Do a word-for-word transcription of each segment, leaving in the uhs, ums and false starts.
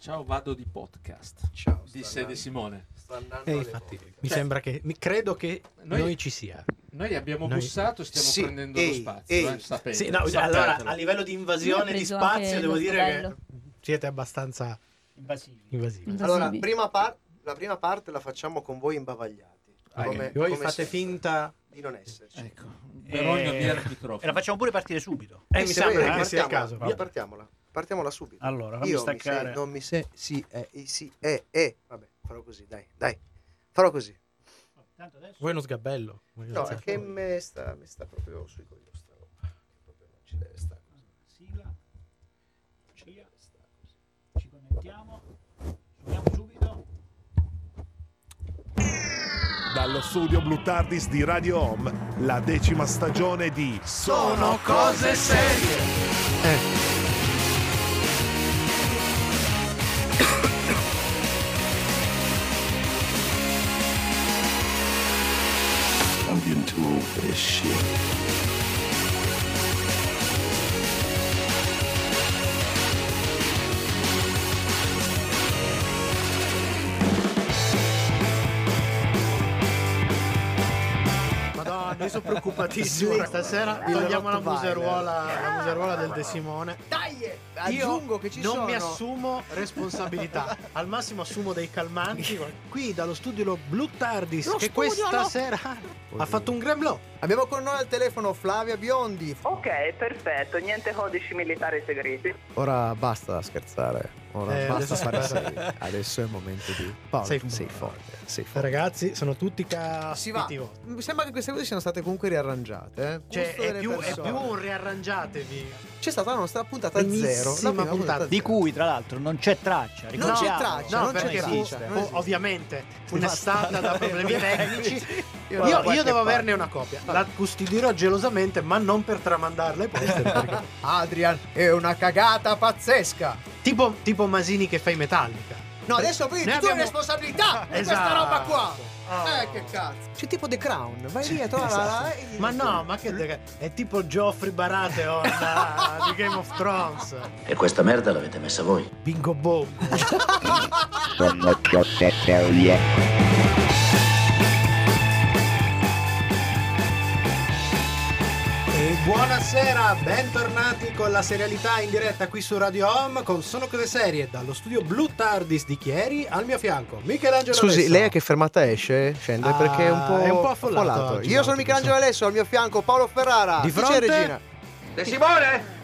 Ciao, vado di podcast. Ciao, disse De Simone. Eh, infatti, mi cioè, sembra che mi, credo che noi, noi ci sia. Noi abbiamo noi... bussato, stiamo sì, prendendo ehi, lo spazio. Ehi, eh, sapete, sì, no, allora, a livello di invasione di spazio, devo dire bello. Che siete abbastanza invasivi. invasivi. invasivi. Allora, prima par- la prima parte la facciamo con voi imbavagliati. Okay. Come, voi come fate finta di non esserci. Ecco. Però eh, e la facciamo pure partire subito. Eh, eh, mi sembra eh, che sia il caso. Partiamola. Partiamola subito. Allora, non io staccare. Mi sei, non mi sei, sì, eh, sì, eh, eh, vabbè, farò così, dai, dai, farò così. Oh, tanto adesso... Vuoi uno sgabello? Voglio no, è che me sta, me sta proprio sui coglioni, sta roba, proprio non ci deve stare così. Sigla, ci, ci connettiamo, suoniamo subito. Dallo studio Blue Tardis di Radio Ohm, la decima stagione di Sono cose serie. Eh. Madonna, io sono preoccupatissimo. Stasera togliamo la museruola, la museruola del De Simone. Dai, aggiungo che ci non sono. Non mi assumo responsabilità. Al massimo assumo dei calmanti. Qui dallo studio Blue Tardis, lo che questa lo... sera ha fatto un gran blow. Abbiamo con noi al telefono Flavia Biondi. Ok, perfetto, niente codici militari segreti. Ora basta scherzare. Ora eh, basta fare serie. Adesso è il momento di Paolo, sei, sei, forte, sei forte. Ragazzi, sono tutti cattivo. Mi sembra che queste cose siano state comunque riarrangiate, eh? Cioè, è più, è più un riarrangiatevi. C'è stata la nostra puntata zero, la prima puntata di cui tra l'altro non c'è traccia. Non c'è traccia, no, non c'è traccia. Non esiste. O, ovviamente una stata da problemi tecnici. Io, io, io devo averne una copia. La custodirò gelosamente, ma non per tramandarla ai poster, perché... Adrian è una cagata pazzesca. Tipo, tipo Masini che fa i Metallica. No, adesso vedi tu abbiamo... responsabilità di esatto. questa roba qua. Oh. Eh, che cazzo. C'è tipo The Crown, vai lì e trova la... Ma no, ma che de... è tipo Geoffrey Baratheon di Game of Thrones. E questa merda l'avete messa voi. Bingo bongo. Sono cose serie. Buonasera, bentornati con la serialità in diretta qui su Radio Ohm con Sono Cose Serie dallo studio Blue Tardis di Chieri. Al mio fianco Michelangelo Scusi, Alesso. Lei a che fermata esce? Scende ah, perché è un po', è un po affollato, affollato. Oggi, io sono Michelangelo sono... Alesso, al mio fianco Paolo Ferrara. Di fronte regina. De Simone?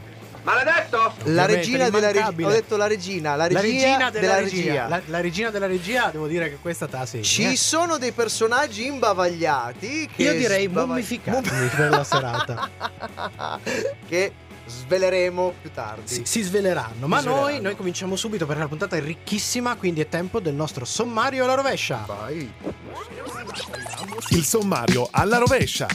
Maledetto? La regina della regina. Ho detto la regina, la regina, la regina della, della regia. regia. La, la regina della regia, devo dire che questa tassi. Ci eh. sono dei personaggi imbavagliati che io direi sbavagli... mummificati per la serata. Che sveleremo più tardi. Si, si sveleranno, ma si sveleranno. Noi, noi cominciamo subito perché la puntata è ricchissima, quindi è tempo del nostro sommario alla rovescia. Vai. Il sommario alla rovescia.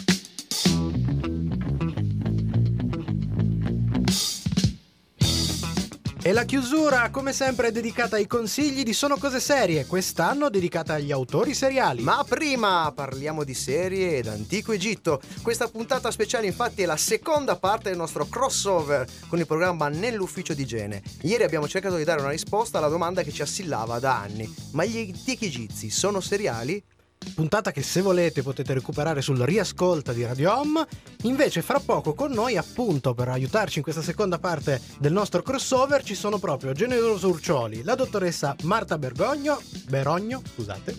E la chiusura, come sempre, è dedicata ai consigli di Sono Cose Serie, quest'anno dedicata agli autori seriali. Ma prima parliamo di serie ed antico Egitto. Questa puntata speciale, infatti, è la seconda parte del nostro crossover con il programma Nell'Ufficio di Gene. Ieri abbiamo cercato di dare una risposta alla domanda che ci assillava da anni. Ma gli antichi egizi sono seriali? Puntata che se volete potete recuperare sul riascolta di Radio Ohm. Invece fra poco con noi, appunto, per aiutarci in questa seconda parte del nostro crossover, ci sono proprio Generoso Urcioli, la dottoressa Marta Bergogno Berogno, scusate,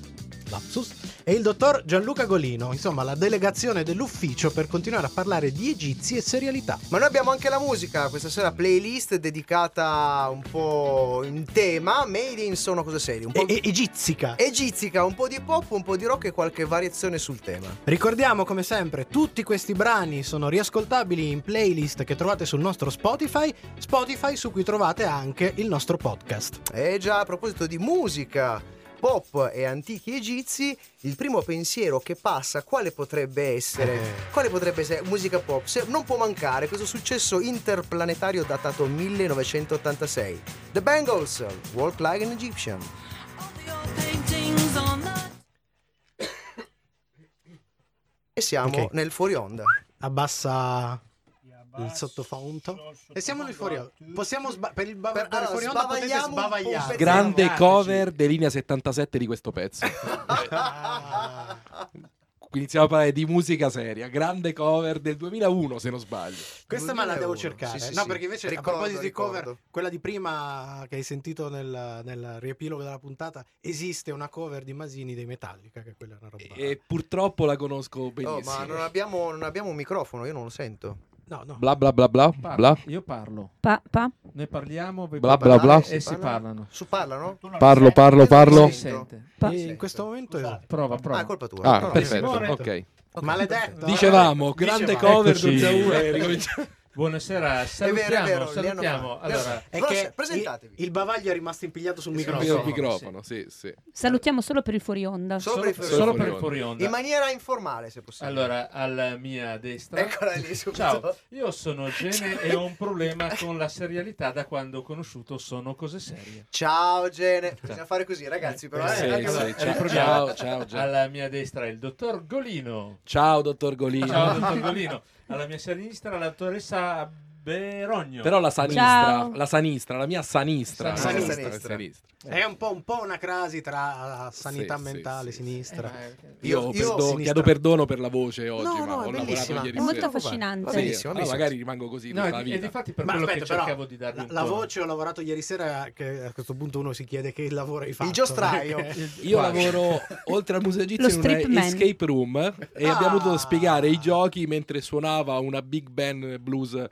lapsus, e il dottor Gianluca Golino, insomma la delegazione dell'ufficio per continuare a parlare di egizi e serialità. Ma noi abbiamo anche la musica, questa sera playlist dedicata un po' in tema, made in Sono Cose Serie, un po' e- egizica. Egizica, un po' di pop, un po' di rock e qualche variazione sul tema. Ricordiamo come sempre, tutti questi brani sono riascoltabili in playlist che trovate sul nostro Spotify, Spotify su cui trovate anche il nostro podcast. E già, a proposito di musica, pop e antichi egizi, il primo pensiero che passa quale potrebbe essere? Eh. Quale potrebbe essere musica pop? Se non può mancare questo successo interplanetario datato millenovecentottantasei. The Bangles, Walk Like an Egyptian. E siamo okay. nel fuori onda. Abbassa il sottofondo e siamo lì fuori. Possiamo sba- per il ba- per, per allora, fuori onda potete sbavagliare. Grande cover di Linea settantasette di questo pezzo. Ah. Iniziamo a parlare di musica seria. Grande cover del duemilauno, se non sbaglio. Questa me la devo cercare. Sì, sì, no, sì. Perché invece ricordo, a proposito di cover, quella di prima che hai sentito nel, nel riepilogo della puntata, esiste una cover di Masini dei Metallica, che quella è una roba. E, e purtroppo la conosco benissimo. No, ma non abbiamo, non abbiamo un microfono, io non lo sento. No, no. Bla bla bla bla. Parlo. Bla. Io parlo. Pa, pa. Noi parliamo. Bla bla bla. E si parlano. Su parlano? Parlo, parlo, parlo. Si sente. Pa- e in questo momento io... prova, prova. Ah, colpa tua. Ah, prova. Perfetto. Ok. Maledetto. Dicevamo, grande cover due a uno. Buonasera, salutiamo, è vero, è vero, salutiamo. Allora, è che presentatevi. Il bavaglio è rimasto impigliato sul microfono. Sul microfono, sì, sì. Salutiamo solo per il fuori onda. Solo, solo, solo per il fuori onda. In maniera informale, se possibile. Allora, alla mia destra. Eccola lì, ciao, io sono Gene e ho un problema con la serialità da quando ho conosciuto Sono Cose Serie. Ciao Gene. Ciao. Bisogna fare così, ragazzi, però. Sì, eh, sì, ciao, ciao, ciao Gene. Alla mia destra il dottor Golino. Ciao dottor Golino. Ciao dottor Golino. Alla mia sinistra la dottoressa Berogno. Però la sinistra, ciao. La sinistra, la mia sinistra. Sinistra. Sinistra. Sinistra. È un po', un po' una crasi tra sanità sì, mentale, sì, sinistra. Sì. Io, io perdo- sinistra. Chiedo perdono per la voce oggi, no, ma no, ho lavorato ieri. È molto affascinante. Sì, bellissimo, bellissimo. Allora, magari rimango così no, tutta la vita. E difatti per ma quello aspetta, che cercavo di darvi la, la voce ho lavorato ieri sera, che a questo punto uno si chiede che lavoro hai fatto. Il giostraio. Perché... Io lavoro oltre al museo egizio in una escape room e ah. abbiamo dovuto spiegare i giochi mentre suonava una big band blues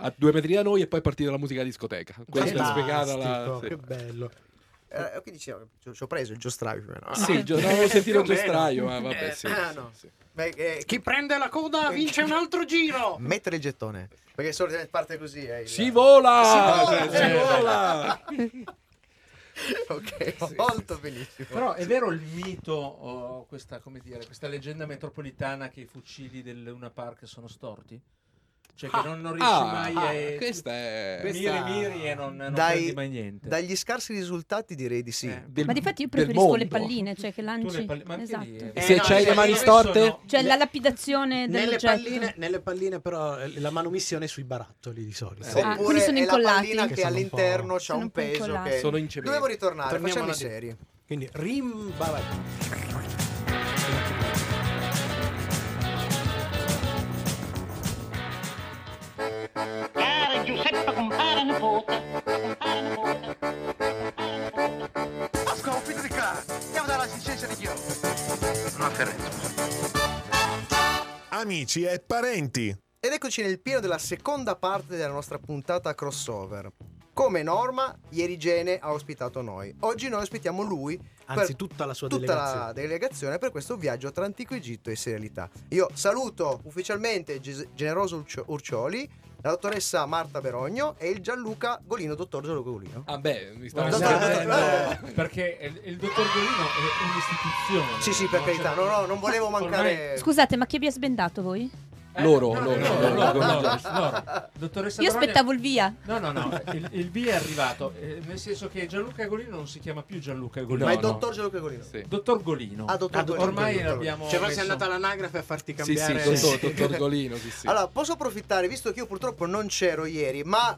a due metri da noi e poi è partita la musica discoteca. Questa è spiegata la... Che bello. Eh, che dicevo, ci ho preso il giostraio. No? Sì, ah, non avevo sentito il giostraio, ma vabbè, sì, eh, sì, ah, no. Sì. Beh, eh, chi prende la coda vince un altro giro. Mettere il gettone, perché solitamente parte così. Eh, il... Si vola! Si vola! Si vola! Ok, sì, molto sì, benissimo. Però è vero il mito, oh, questa, come dire, questa leggenda metropolitana che i fucili del Luna Park sono storti? Cioè ah, che non, non riesci ah, mai ah, a questa è... miri miri e non, non Dai, prendi mai niente. Dagli scarsi risultati direi di sì. Eh, del, ma difatti io preferisco le palline, cioè che lanci. Palle... Esatto. Eh, se no, c'hai le mani storte, sono... cioè la lapidazione delle nelle palline, nelle palline però la manomissione sui barattoli di solito. Eh. Ah, oppure sono incollati. È la pallina che all'interno un c'ha un peso che sono dovevo ritornare, torniamo facciamo alla serie. Quindi rim bavaglio. Cara Giuseppe, compare nipote, compare nipote, compare nipote. Ho sconfitto di qua, andiamo dalla licenza di Dio. Una Ferrezza. Amici e parenti. Ed eccoci nel pieno della seconda parte della nostra puntata crossover. Come norma, ieri Gene ha ospitato noi. Oggi noi ospitiamo lui, anzi per tutta la sua tutta delegazione. La delegazione per questo viaggio tra Antico Egitto e serialità. Io saluto ufficialmente G- Generoso Urci- Urcioli, la dottoressa Marta Berogno e il Gianluca Golino, dottor Gianluca Golino. Ah beh, mi stavo dicendo perché il, il dottor Golino è un'istituzione. Sì, sì, per carità. No, no, non volevo mancare. Scusate, ma chi vi ha sbendato voi? Loro, dottoressa. Io aspettavo il via. No, no, no. Il, il via è arrivato. Eh, nel senso che Gianluca Golino non si chiama più Gianluca Golino, ma è dottor Gianluca Golino. Sì. Dottor Golino. Ah, dottor ah, Golino. Ormai l'abbiamo. Cioè, sei andata all'anagrafe a farti cambiare. Sì, sì, dottor, dottor Golino. Sì, sì. Allora, posso approfittare, visto che io purtroppo non c'ero ieri, ma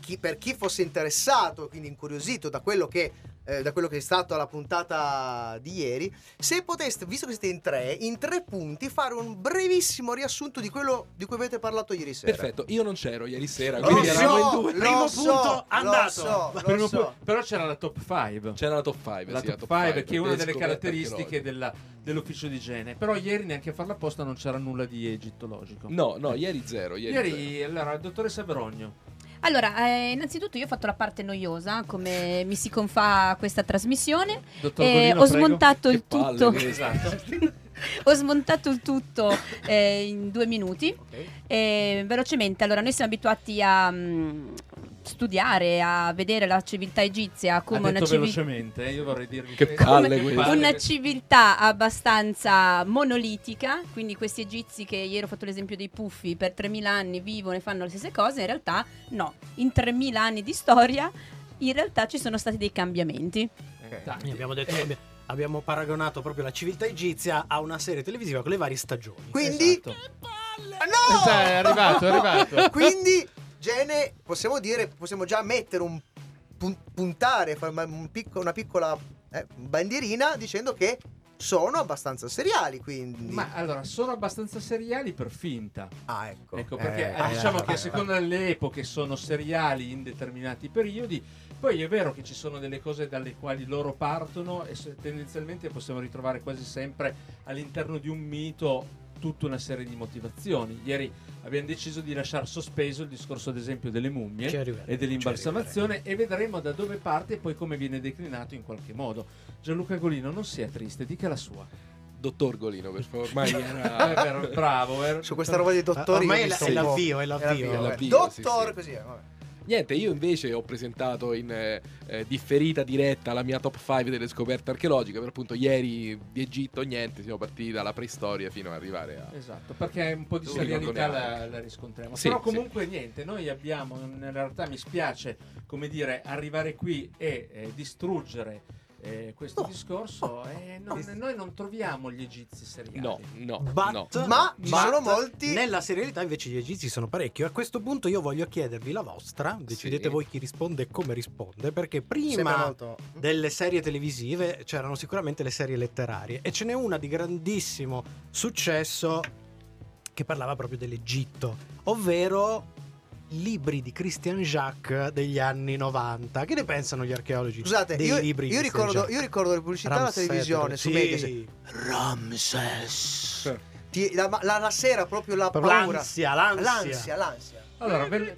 chi, per chi fosse interessato, quindi incuriosito da quello che. da quello che è stato alla puntata di ieri, se poteste, visto che siete in tre, in tre punti fare un brevissimo riassunto di quello di cui avete parlato ieri sera. Perfetto, io non c'ero ieri sera, lo quindi so, eravamo in due. Primo so, punto andato. So, Primo so. punto, però c'era la top five. C'era la top five, la sì, top, top five, five, che è una delle caratteristiche della, dell'ufficio di Gene. Però ieri neanche a farla apposta non c'era nulla di egittologico. No, no, ieri zero, ieri. Ieri zero. Allora, dottoressa Berogno. Allora, eh, innanzitutto io ho fatto la parte noiosa, come mi si confà questa trasmissione. Dottor eh, Golino, ho smontato prego. Il che tutto. Palle, esatto. Ho smontato il tutto eh, in due minuti. Okay. Eh, velocemente, allora, noi siamo abituati a mh, studiare, a vedere la civiltà egizia come una civiltà. Velocemente, io vorrei dirvi che palle questa. Una civiltà abbastanza monolitica, quindi questi egizi che ieri ho fatto l'esempio dei puffi, per tremila anni vivono e fanno le stesse cose, in realtà no, in tremila anni di storia in realtà ci sono stati dei cambiamenti. Okay. Abbiamo detto eh. Abbiamo paragonato proprio la civiltà egizia a una serie televisiva con le varie stagioni. Quindi esatto. No! Cioè, è arrivato, è arrivato. Quindi, Gene, possiamo dire, possiamo già mettere un puntare, un picco, una piccola eh, bandierina dicendo che sono abbastanza seriali, quindi. Ma allora, sono abbastanza seriali per finta. Ah, ecco. Ecco, perché eh, diciamo eh, che eh, a seconda eh. delle epoche sono seriali in determinati periodi. Poi è vero che ci sono delle cose dalle quali loro partono e tendenzialmente possiamo ritrovare quasi sempre all'interno di un mito tutta una serie di motivazioni. Ieri abbiamo deciso di lasciar sospeso il discorso, ad esempio, delle mummie e dell'imbalsamazione, e vedremo da dove parte e poi come viene declinato in qualche modo. Gianluca Golino, non sia triste, dica la sua. Dottor Golino, perché ormai era... è vero, bravo. Era... Su questa roba di dottori... Ormai è, la, è l'avvio, è l'avvio. È l'avvio Dottor, sì, sì. Così è, vabbè. Niente, io invece ho presentato in eh, differita diretta la mia top cinque delle scoperte archeologiche. Per appunto ieri di Egitto niente, siamo partiti dalla preistoria fino ad arrivare a... Esatto, perché un po' di serialità la, la riscontriamo, sì. Però comunque sì. niente, noi abbiamo, in realtà mi spiace, come dire, arrivare qui e eh, distruggere Eh, questo no. discorso eh, non, no. noi non troviamo gli egizi seriali, no, no, but, no. ma ci sono molti. Nella serialità invece gli egizi sono parecchio. A questo punto io voglio chiedervi la vostra, decidete sì. voi chi risponde e come risponde, perché prima delle serie televisive c'erano sicuramente le serie letterarie e ce n'è una di grandissimo successo che parlava proprio dell'Egitto, ovvero libri di Christian Jacq degli anni novanta. Che ne pensano gli archeologi? Scusate, dei io, libri io, ricordo, io ricordo le pubblicità alla televisione, sì. su Mediaset. Ramses. Ti, la, la, la sera proprio la paura. L'ansia, l'ansia. L'ansia, l'ansia. Allora, ben...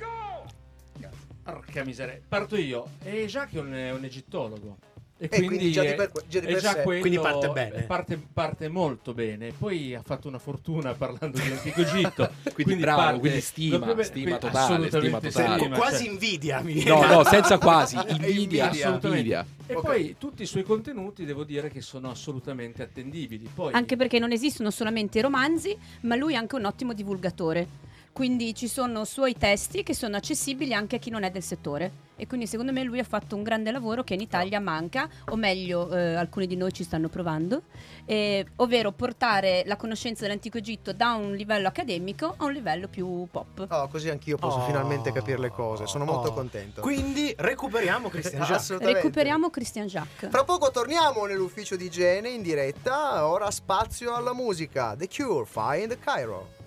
Porca miseria. Parto io. E Jacq è un, è un egittologo. E, e quindi, quindi già, è, di per, già, di per già quindi parte bene, parte, parte molto bene. Poi ha fatto una fortuna parlando di antico Egitto. quindi, quindi bravo, parte, quindi stima, dovrebbe, stima quindi totale, stima totale. Stima, quasi cioè. invidia. Mi no, no, senza quasi, invidia, invidia. E okay. poi tutti i suoi contenuti devo dire che sono assolutamente attendibili. Poi, anche perché non esistono solamente i romanzi, ma lui è anche un ottimo divulgatore. Quindi ci sono suoi testi che sono accessibili anche a chi non è del settore. E quindi secondo me lui ha fatto un grande lavoro che in Italia manca, o meglio eh, alcuni di noi ci stanno provando, eh, ovvero portare la conoscenza dell'antico Egitto da un livello accademico a un livello più pop. Oh, così anch'io posso oh, finalmente capire le cose, sono oh. molto contento. Quindi recuperiamo Christian Jacq. Recuperiamo Christian Jacq. Tra poco torniamo nell'ufficio di Gene in diretta, ora spazio alla musica. The Cure, Find the Cairo.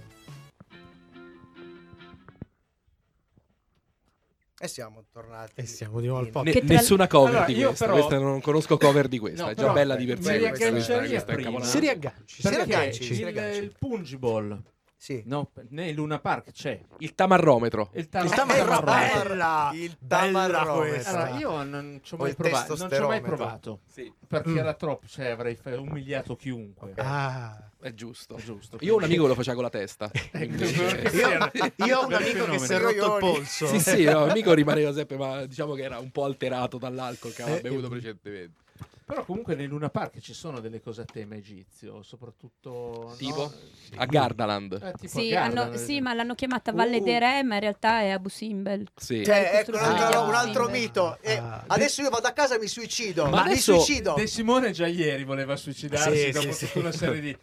E siamo tornati e siamo di nuovo al pop. Ne, nessuna cover allora, di questa, però... questa non conosco cover di questa, no, è già bella diversione. Si riaggancia, si riagganci, si riagganci. Il, il, il pungeball, sì, no, nei Luna Park c'è il tamarrometro. Il tamarrometro, il tamarrometro. Allora, io non ci ho mai provato, non ci ho mai provato, sì. perché mm. era troppo, cioè avrei umiliato chiunque. Ah. È giusto, è giusto. Io ho un amico lo faceva con la testa. Io ho un amico che si è rotto il polso. Sì, sì, no, amico rimaneva sempre, ma diciamo che era un po' alterato dall'alcol che aveva bevuto precedentemente. Però comunque nel Luna Park ci sono delle cose a tema egizio, soprattutto tipo no? a Gardaland. Eh, tipo sì, a Gardaland. Hanno, sì, ma l'hanno chiamata Valle uh. dei Re, ma in realtà è Abu Simbel. Sì. Cioè, ecco ah, un altro mito. Eh, ah, adesso io vado a casa e mi suicido. Ma mi suicido. De Simone già ieri voleva suicidarsi sì, dopo sì, tutta sì. una serie di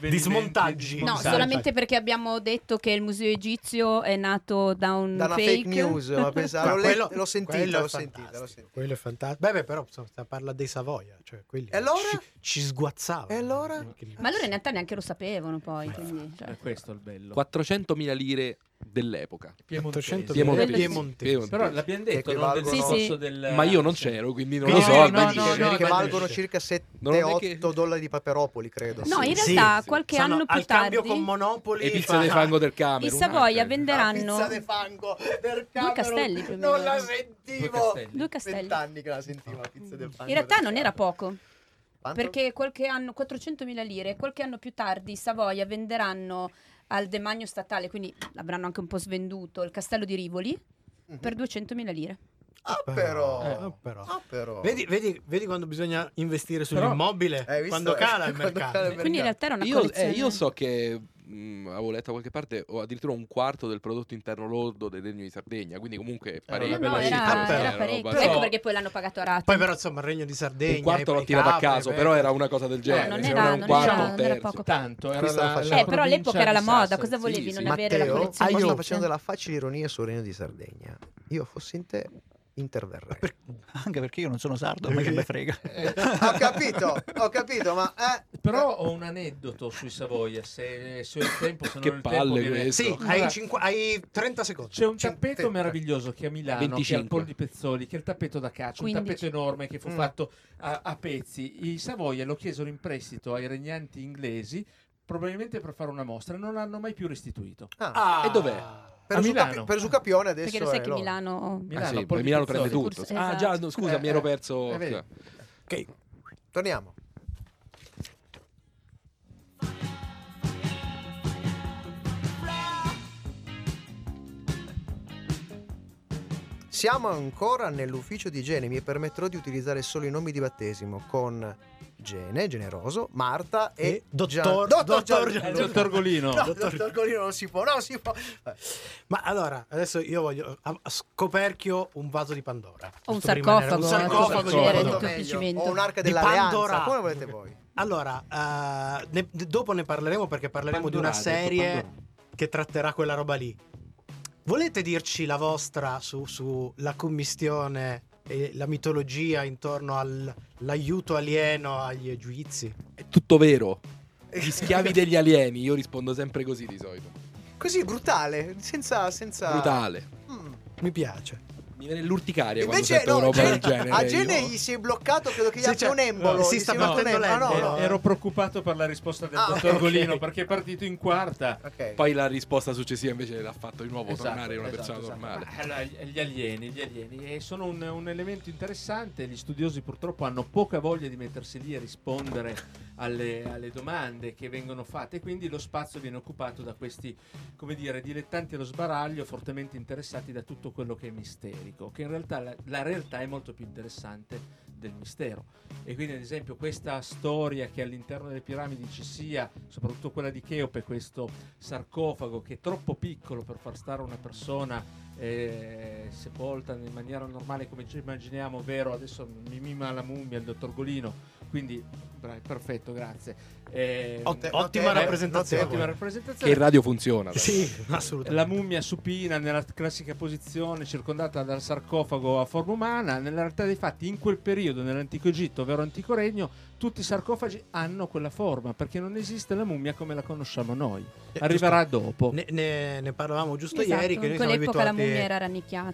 di smontaggi. No, solamente perché abbiamo detto che il museo egizio è nato da un da una fake, fake news. Ma pensavo, ma quello, l'ho sentito, l'ho sentito, l'ho sentito. Quello è fantastico. Beh, beh, però parla dei Savoia, cioè quelli e allora? ci, ci sguazzavano. E allora? Ma loro in realtà neanche lo sapevano poi. Quindi, cioè. È questo il bello. quattrocentomila lire dell'epoca piemontesi. Piemontesi. Piemontesi. Piemontesi. Però l'abbiamo detto non valgono... del... Sì, sì. Del... ma io non c'ero, quindi non no, lo so no, no, no, no, che no, valgono no. circa sette otto che... dollari di Paperopoli, credo no sì. in realtà sì, qualche sì. anno Sono più al tardi cambio con Monopoli e pizza fa... de fango del Camerun i Savoia venderanno pizza de fango del Camerun due castelli più o meno. Non la sentivo due castelli vent'anni che la sentivo la pizza del fango in realtà non era poco. Quanto? Perché qualche anno quattrocentomila lire qualche anno più tardi i Savoia venderanno al demanio statale, quindi l'avranno anche un po' svenduto, il castello di Rivoli mm-hmm. per duecentomila lire. Ah però, eh, ah, però. Ah, però. Vedi, vedi, vedi quando bisogna investire sull'immobile, eh, quando cala il mercato. Quindi in realtà era una io, collezione. Eh, io so che mh, avevo letto da qualche parte, o addirittura un quarto del prodotto interno lordo del Regno di Sardegna, quindi comunque parecchio. No, no, era, era, era parecchio, però, ecco perché poi l'hanno pagato a rate. Poi però insomma il Regno di Sardegna, un quarto l'ho tirato a caso, per... però era una cosa del genere, no, non era, era un non quarto, era, un terzo. Era poco. Tanto, era la, la eh, però all'epoca era la moda, cosa volevi, sì, non sì. avere Matteo, la collezione? Io sto facendo della facile ironia sul Regno di Sardegna, io fossi in te... interverrei per, anche perché io non sono sardo, ma che me frega. eh, ho capito ho capito ma eh. Però ho un aneddoto sui Savoia, se, se ho il tempo, se non che ho il palle tempo questo. Sì, allora, hai, cinqu- hai trenta secondi. C'è un tappeto trenta meraviglioso che a Milano venticinque che è al Poldi di Pezzoli, che è il tappeto da calcio, un tappeto enorme che fu mm. fatto a, a pezzi. I Savoia lo chiesero in prestito ai regnanti inglesi, probabilmente per fare una mostra, e non l'hanno mai più restituito. ah. Ah. E dov'è? Per Usucapione per Usucapione adesso. Perché lo sai che loro. Milano Milano, ah, sì, Milano prende tutto. Corso, esatto. Ah già, no, scusa, eh, mi ero perso. Eh, ok. Torniamo. Siamo ancora nell'ufficio di Gene, mi permetterò di utilizzare solo i nomi di battesimo con Gene, generoso, Marta e, e dottor, Gian... dottor, dottor, Gian... dottor Golino. No, dottor... dottor Golino non si può, non si può. Ma allora, adesso io voglio scoperchio un vaso di Pandora. O un sarcofago, un sarcofago, sarcofago o un'arca dell'alleanza, come volete voi. Allora, uh, ne, dopo ne parleremo, perché parleremo Pandora, di una serie che tratterà quella roba lì. Volete dirci la vostra su, su la commistione e la mitologia intorno all'aiuto alieno agli egizi? È tutto vero. Gli schiavi degli alieni, io rispondo sempre così di solito. Così brutale, senza... senza... Brutale. Mm. Mi piace. Mi viene l'urticaria. Invece, quando sento no, roba Gen- del genere. A Gene io... gli si è bloccato, credo che gli abbia un embolo. Si sta battendo lei. No, no, no. Ero preoccupato per la risposta del ah, dottor okay. Golino, perché è partito in quarta. Okay. Poi la risposta successiva invece l'ha fatto di nuovo, esatto, tornare una esatto, persona esatto. normale. Allora, gli alieni, gli alieni eh, sono un, un elemento interessante. Gli studiosi purtroppo hanno poca voglia di mettersi lì a rispondere alle, alle domande che vengono fatte, quindi lo spazio viene occupato da questi, come dire, dilettanti allo sbaraglio, fortemente interessati da tutto quello che è mistero. Che in realtà la, la realtà è molto più interessante del mistero. E quindi ad esempio questa storia che all'interno delle piramidi ci sia, soprattutto quella di Cheope, questo sarcofago che è troppo piccolo per far stare una persona eh, sepolta in maniera normale come ci immaginiamo, vero? Adesso mi mima la mummia il dottor Golino, quindi bravi, perfetto, grazie. Eh, Otte, ottima, eh, rappresentazione. ottima rappresentazione. Che il radio funziona. Sì, assolutamente. La mummia supina nella classica posizione, circondata dal sarcofago a forma umana. Nella realtà dei fatti, in quel periodo, nell'antico Egitto, ovvero antico regno, tutti i sarcofagi hanno quella forma, perché non esiste la mummia come la conosciamo noi. Eh, Arriverà giusto, dopo. Ne, ne, ne parlavamo giusto esatto, ieri, che noi siamo abituati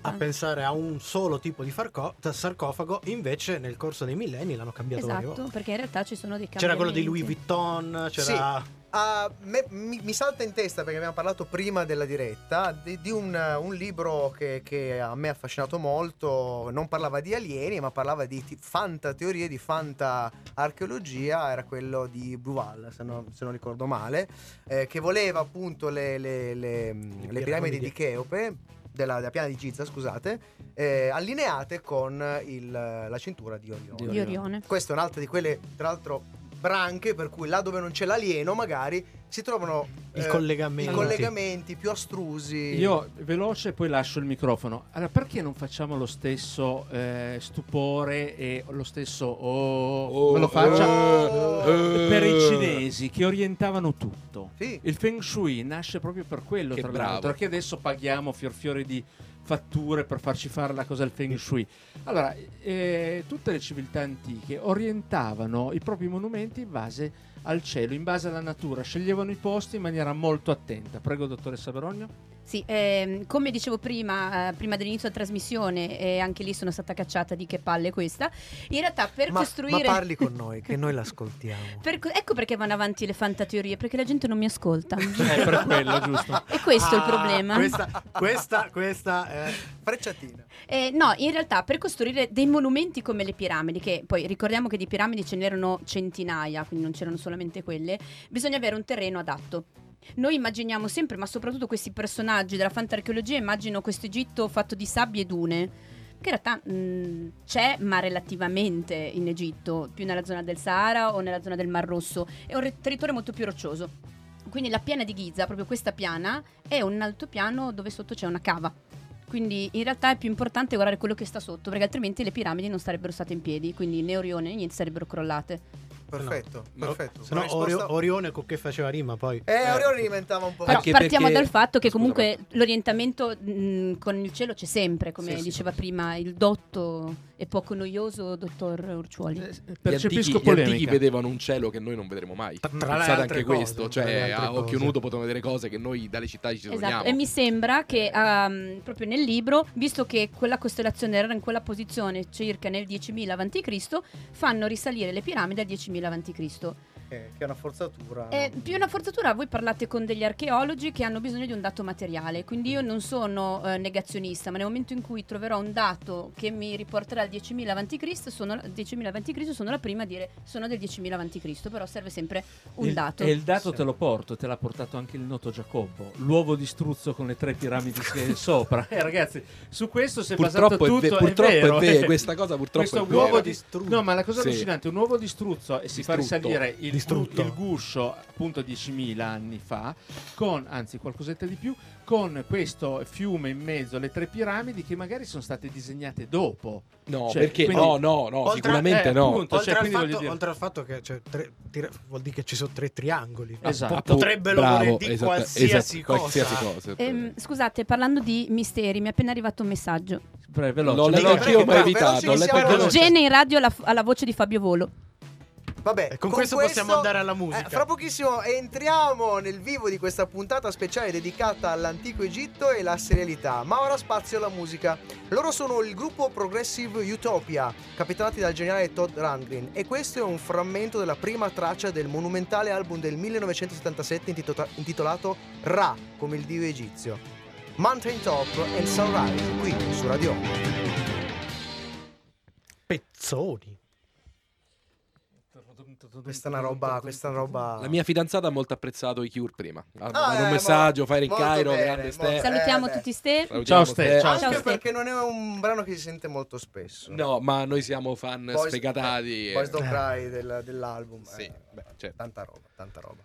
a pensare a un solo tipo di farco- sarcofago, invece nel corso dei millenni l'hanno cambiato. Esatto, perché in realtà ci sono dei cambiamenti. C'era quello di Louis Vuitton, c'era... Sì. Uh, me, mi, mi salta in testa, perché abbiamo parlato prima della diretta di, di un, un libro che, che a me ha affascinato molto. Non parlava di alieni, ma parlava di t- fantateorie, di fantarcheologia. Era quello di Bruval, se, no, se non ricordo male, eh, che voleva appunto le, le, le, le piramidi di Cheope, della, della piana di Giza, scusate, eh, allineate con il, la cintura di Orione. di Orione Questa è un'altra di quelle, tra l'altro, branche per cui là dove non c'è l'alieno magari si trovano eh, collegamenti. i collegamenti più astrusi. Io veloce poi lascio il microfono. Allora, perché non facciamo lo stesso eh, stupore e lo stesso oh, oh, lo faccia oh, oh, per i cinesi che orientavano tutto? Sì. Il Feng Shui nasce proprio per quello, che tra bravo. l'altro, perché adesso paghiamo fiorfiori di fatture per farci fare la cosa del Feng Shui. Allora, eh, tutte le civiltà antiche orientavano i propri monumenti in base al cielo, in base alla natura, sceglievano i posti in maniera molto attenta. Prego, dottoressa Berogno. Sì, ehm, come dicevo prima, eh, prima dell'inizio della trasmissione, eh, anche lì sono stata cacciata di che palle questa. In realtà per ma, costruire... Ma parli con noi, che noi l'ascoltiamo. Per co- ecco perché vanno avanti le fantateorie, perché la gente non mi ascolta. Eh, per quello, giusto. E questo ah, è il problema. Questa, questa, questa è frecciatina. Eh, no, in realtà per costruire dei monumenti come le piramidi, che poi ricordiamo che di piramidi ce n'erano centinaia, quindi non c'erano solamente quelle, bisogna avere un terreno adatto. Noi immaginiamo sempre, ma soprattutto questi personaggi della fantarcheologia, immagino questo Egitto fatto di sabbie e dune, che in realtà mh, c'è, ma relativamente in Egitto, più nella zona del Sahara o nella zona del Mar Rosso, è un re- territorio molto più roccioso. quindi la piana di Giza, proprio questa piana, è un altopiano dove sotto c'è una cava. Quindi in realtà è più importante guardare quello che sta sotto, perché altrimenti le piramidi non sarebbero state in piedi, quindi né Orione né niente sarebbero crollate. Perfetto, no, perfetto. No, se no risposta... Orione con che faceva rima poi? Eh, eh. Orione diventava un po'. Però partiamo perché... dal fatto che comunque Scusami. l'orientamento mh, con il cielo c'è sempre, come sì, diceva sì. prima il dotto e poco noioso dottor Urciuoli. Eh, percepisco gli antichi, gli antichi vedevano un cielo che noi non vedremo mai. Tra, tra Pensate anche cose, questo, cioè a occhio nudo potevano vedere cose che noi dalle città ci sogniamo. Esatto. E mi sembra che um, proprio nel libro, visto che quella costellazione era in quella posizione circa nel diecimila avanti Cristo, fanno risalire le piramidi al diecimila avanti Cristo, eh, che è una forzatura. È più una forzatura. Voi parlate con degli archeologi che hanno bisogno di un dato materiale, quindi io non sono eh, negazionista, ma nel momento in cui troverò un dato che mi riporterà al diecimila avanti Cristo, sono diecimila avanti Cristo, sono la prima a dire sono del diecimila avanti Cristo, però serve sempre un il, dato. E il dato sì. te lo porto, te l'ha portato anche il noto Giacobbo, l'uovo di struzzo con le tre piramidi sopra. Eh, ragazzi, su questo si è purtroppo basato è tutto. Ve- purtroppo è vero, è vero. Questa cosa purtroppo questo è vera. Uovo di stru- no, ma la cosa sì. allucinante, un uovo di struzzo e si fa risalire il, il guscio appunto diecimila anni fa, con anzi qualcosetta di più, con questo fiume in mezzo alle tre piramidi che magari sono state disegnate dopo. No, cioè, perché quindi, no, no, no, oltre, sicuramente eh, no. Appunto, oltre, cioè, al fatto, dire... oltre al fatto che cioè, tre, tira, vuol dire che ci sono tre triangoli. Esatto. Po- potrebbero voler dire esatto, qualsiasi, esatto, cosa. Qualsiasi cosa. Ehm, scusate, parlando di misteri, mi è appena arrivato un messaggio. Pre, veloce, l'ho letto io, ma ho evitato. Gene in radio alla, alla voce di Fabio Volo. Vabbè, con, con questo, questo possiamo andare alla musica. Eh, fra pochissimo entriamo nel vivo di questa puntata speciale dedicata all'antico Egitto e la serialità. Ma ora spazio alla musica. Loro sono il gruppo Progressive Utopia, capitanati dal geniale Todd Rundgren, e questo è un frammento della prima traccia del monumentale album del millenovecentosettantasette intitota- intitolato Ra, come il dio egizio. Mountain Top and Sunrise, qui su Radio Ohm. Pezzoli. Questa è una roba, questa è una roba. La mia fidanzata ha molto apprezzato i Cure prima. Ha ah, eh, un messaggio, fare in Cairo, bene, grande Ste. Salutiamo eh, tutti Ste. Ciao Ste. Ciao Ste. Anche perché non è un brano che si sente molto spesso. No, ma noi siamo fan Boys, sfegatati. Eh, Boys Don't Cry del, dell'album. Sì, eh, beh, certo. Tanta roba, tanta roba.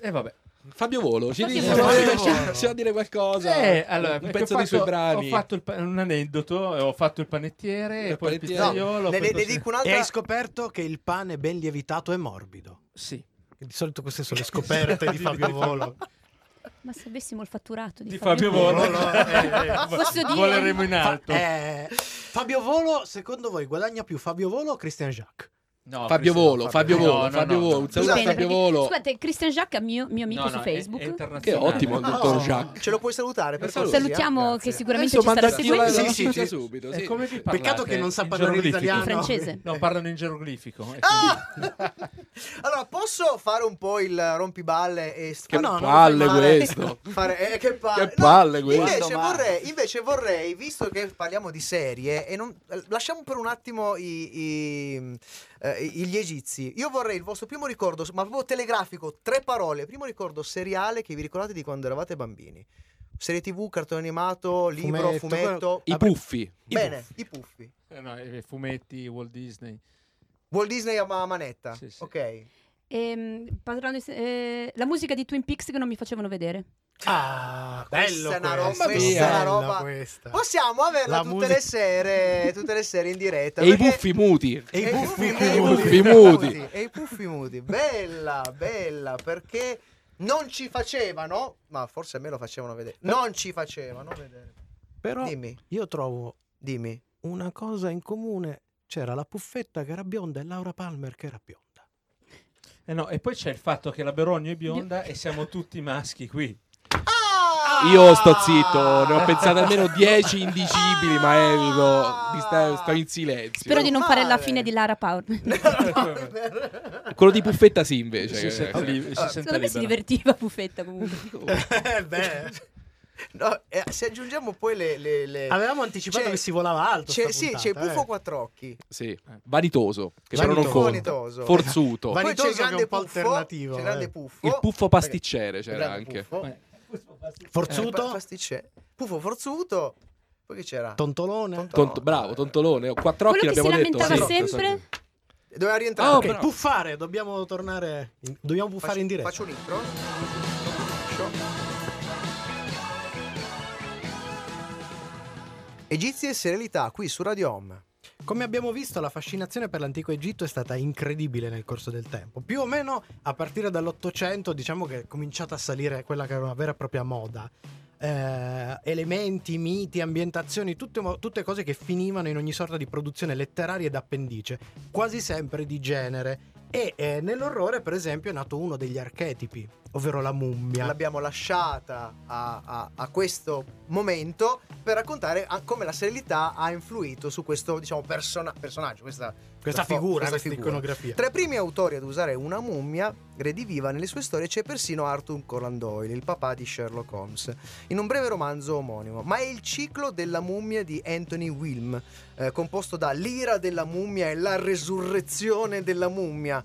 E eh, vabbè. Fabio Volo, ci riesce a dire qualcosa? Eh, allora, un pezzo fatto, dei suoi brani. Ho fatto il pa- un aneddoto, ho fatto il panettiere, e poi il pizzaiolo. No, ne, ne, ne dico un'altra. E hai scoperto che il pane ben lievitato è morbido. Sì. Di solito queste sono le scoperte di Fabio Volo. Ma se avessimo il fatturato di, di Fabio, Fabio Volo, Volo eh, posso dire? Voleremo in alto. Eh, Fabio Volo, secondo voi guadagna più Fabio Volo o Christian Jacq? No, Fabio Cristian, Volo, Fabio Volo, no, no, Fabio Volo, no, no. Scusate, Fabio Volo. Scusate, Christian Jacq è mio, mio amico no, no, su Facebook. È, è che è ottimo il dottor oh, Jacq. Ce lo puoi salutare per favore. Salutiamo eh? che sicuramente adesso ci starà seguendo. Sì, sì, sì, subito, sì. Come vi parlate? Peccato che non sa parlare l'italiano. In francese. No, parlano in geroglifico. Ah! Allora, posso fare un po' il rompiballe e che no, palle questo. Fare eh, che palle. Che palle no, questo. Invece vorrei, invece vorrei, visto che parliamo di serie e non lasciamo per un attimo i gli egizi, io vorrei il vostro primo ricordo, ma proprio telegrafico, tre parole, primo ricordo seriale che vi ricordate di quando eravate bambini. Serie tv, cartone animato, libro, fumetto, fumetto. I puffi. Bene, i puffi. Eh no, i fumetti, Walt Disney. Walt Disney a manetta. Sì, sì. Ok. Ehm, padrone, eh, la musica di Twin Peaks che non mi facevano vedere. Ah, bello, questa è una roba, questa è una roba. Questa. Possiamo averla tutte, musica... le sere, tutte le sere in diretta. E perché... i puffi muti. E i puffi, puffi, puffi muti. E i puffi muti. Bella, bella, perché non ci facevano, ma forse a me lo facevano vedere. Non ci facevano vedere. Però dimmi. Io trovo, dimmi, una cosa in comune. C'era la Puffetta che era bionda e Laura Palmer che era bionda. Eh no, e poi c'è il fatto che la Berogno è bionda e siamo tutti maschi qui. Io sto zitto, ne ho pensate almeno dieci indicibili, ma evito di sta, sto in silenzio. Spero di non fare la fine di Lara Paul. Quello di Puffetta sì, invece. Si, si, si, si, si secondo me si divertiva Puffetta comunque. Eh beh... No, eh, se aggiungiamo poi le, le, le... avevamo anticipato c'è, che si volava alto. C'è, sì, puntata, c'è il buffo eh. quattro occhi. Sì, vanitoso, che vanitoso, però non vanitoso. Forzuto. Vanitoso poi c'è il grande che è un po' puffo, alternativo. C'è il grande puffo. Il puffo pasticcere c'era anche. Puffo. Eh. Forzuto, eh, pasticcere. Puffo forzuto. Poi che c'era? Tontolone. Tontolone. Tont- bravo, tontolone. Quattro occhi l'abbiamo detto. Quello che si lamentava sì, sempre. Doveva rientrare. Oh, okay. Puffare, dobbiamo tornare in... dobbiamo puffare faccio, in diretta. Faccio un intro. Egizie e serialità qui su Radio Ohm. Come abbiamo visto, la fascinazione per l'antico Egitto è stata incredibile nel corso del tempo. Più o meno a partire dall'Ottocento, diciamo che è cominciata a salire quella che era una vera e propria moda. Eh, elementi, miti, ambientazioni, tutte, tutte cose che finivano in ogni sorta di produzione letteraria ed appendice, quasi sempre di genere. E eh, nell'orrore, per esempio, è nato uno degli archetipi, ovvero la mummia. L'abbiamo lasciata a, a, a questo momento per raccontare a, come la serialità ha influito su questo, diciamo, persona, personaggio, questa, questa, questa figura, questa, questa figura. Iconografia. Tra i primi autori ad usare una mummia rediviva nelle sue storie c'è persino Arthur Conan Doyle, il papà di Sherlock Holmes, in un breve romanzo omonimo. Ma è il ciclo della mummia di Anthony Wilm, eh, composto da L'ira della mummia e La resurrezione della mummia,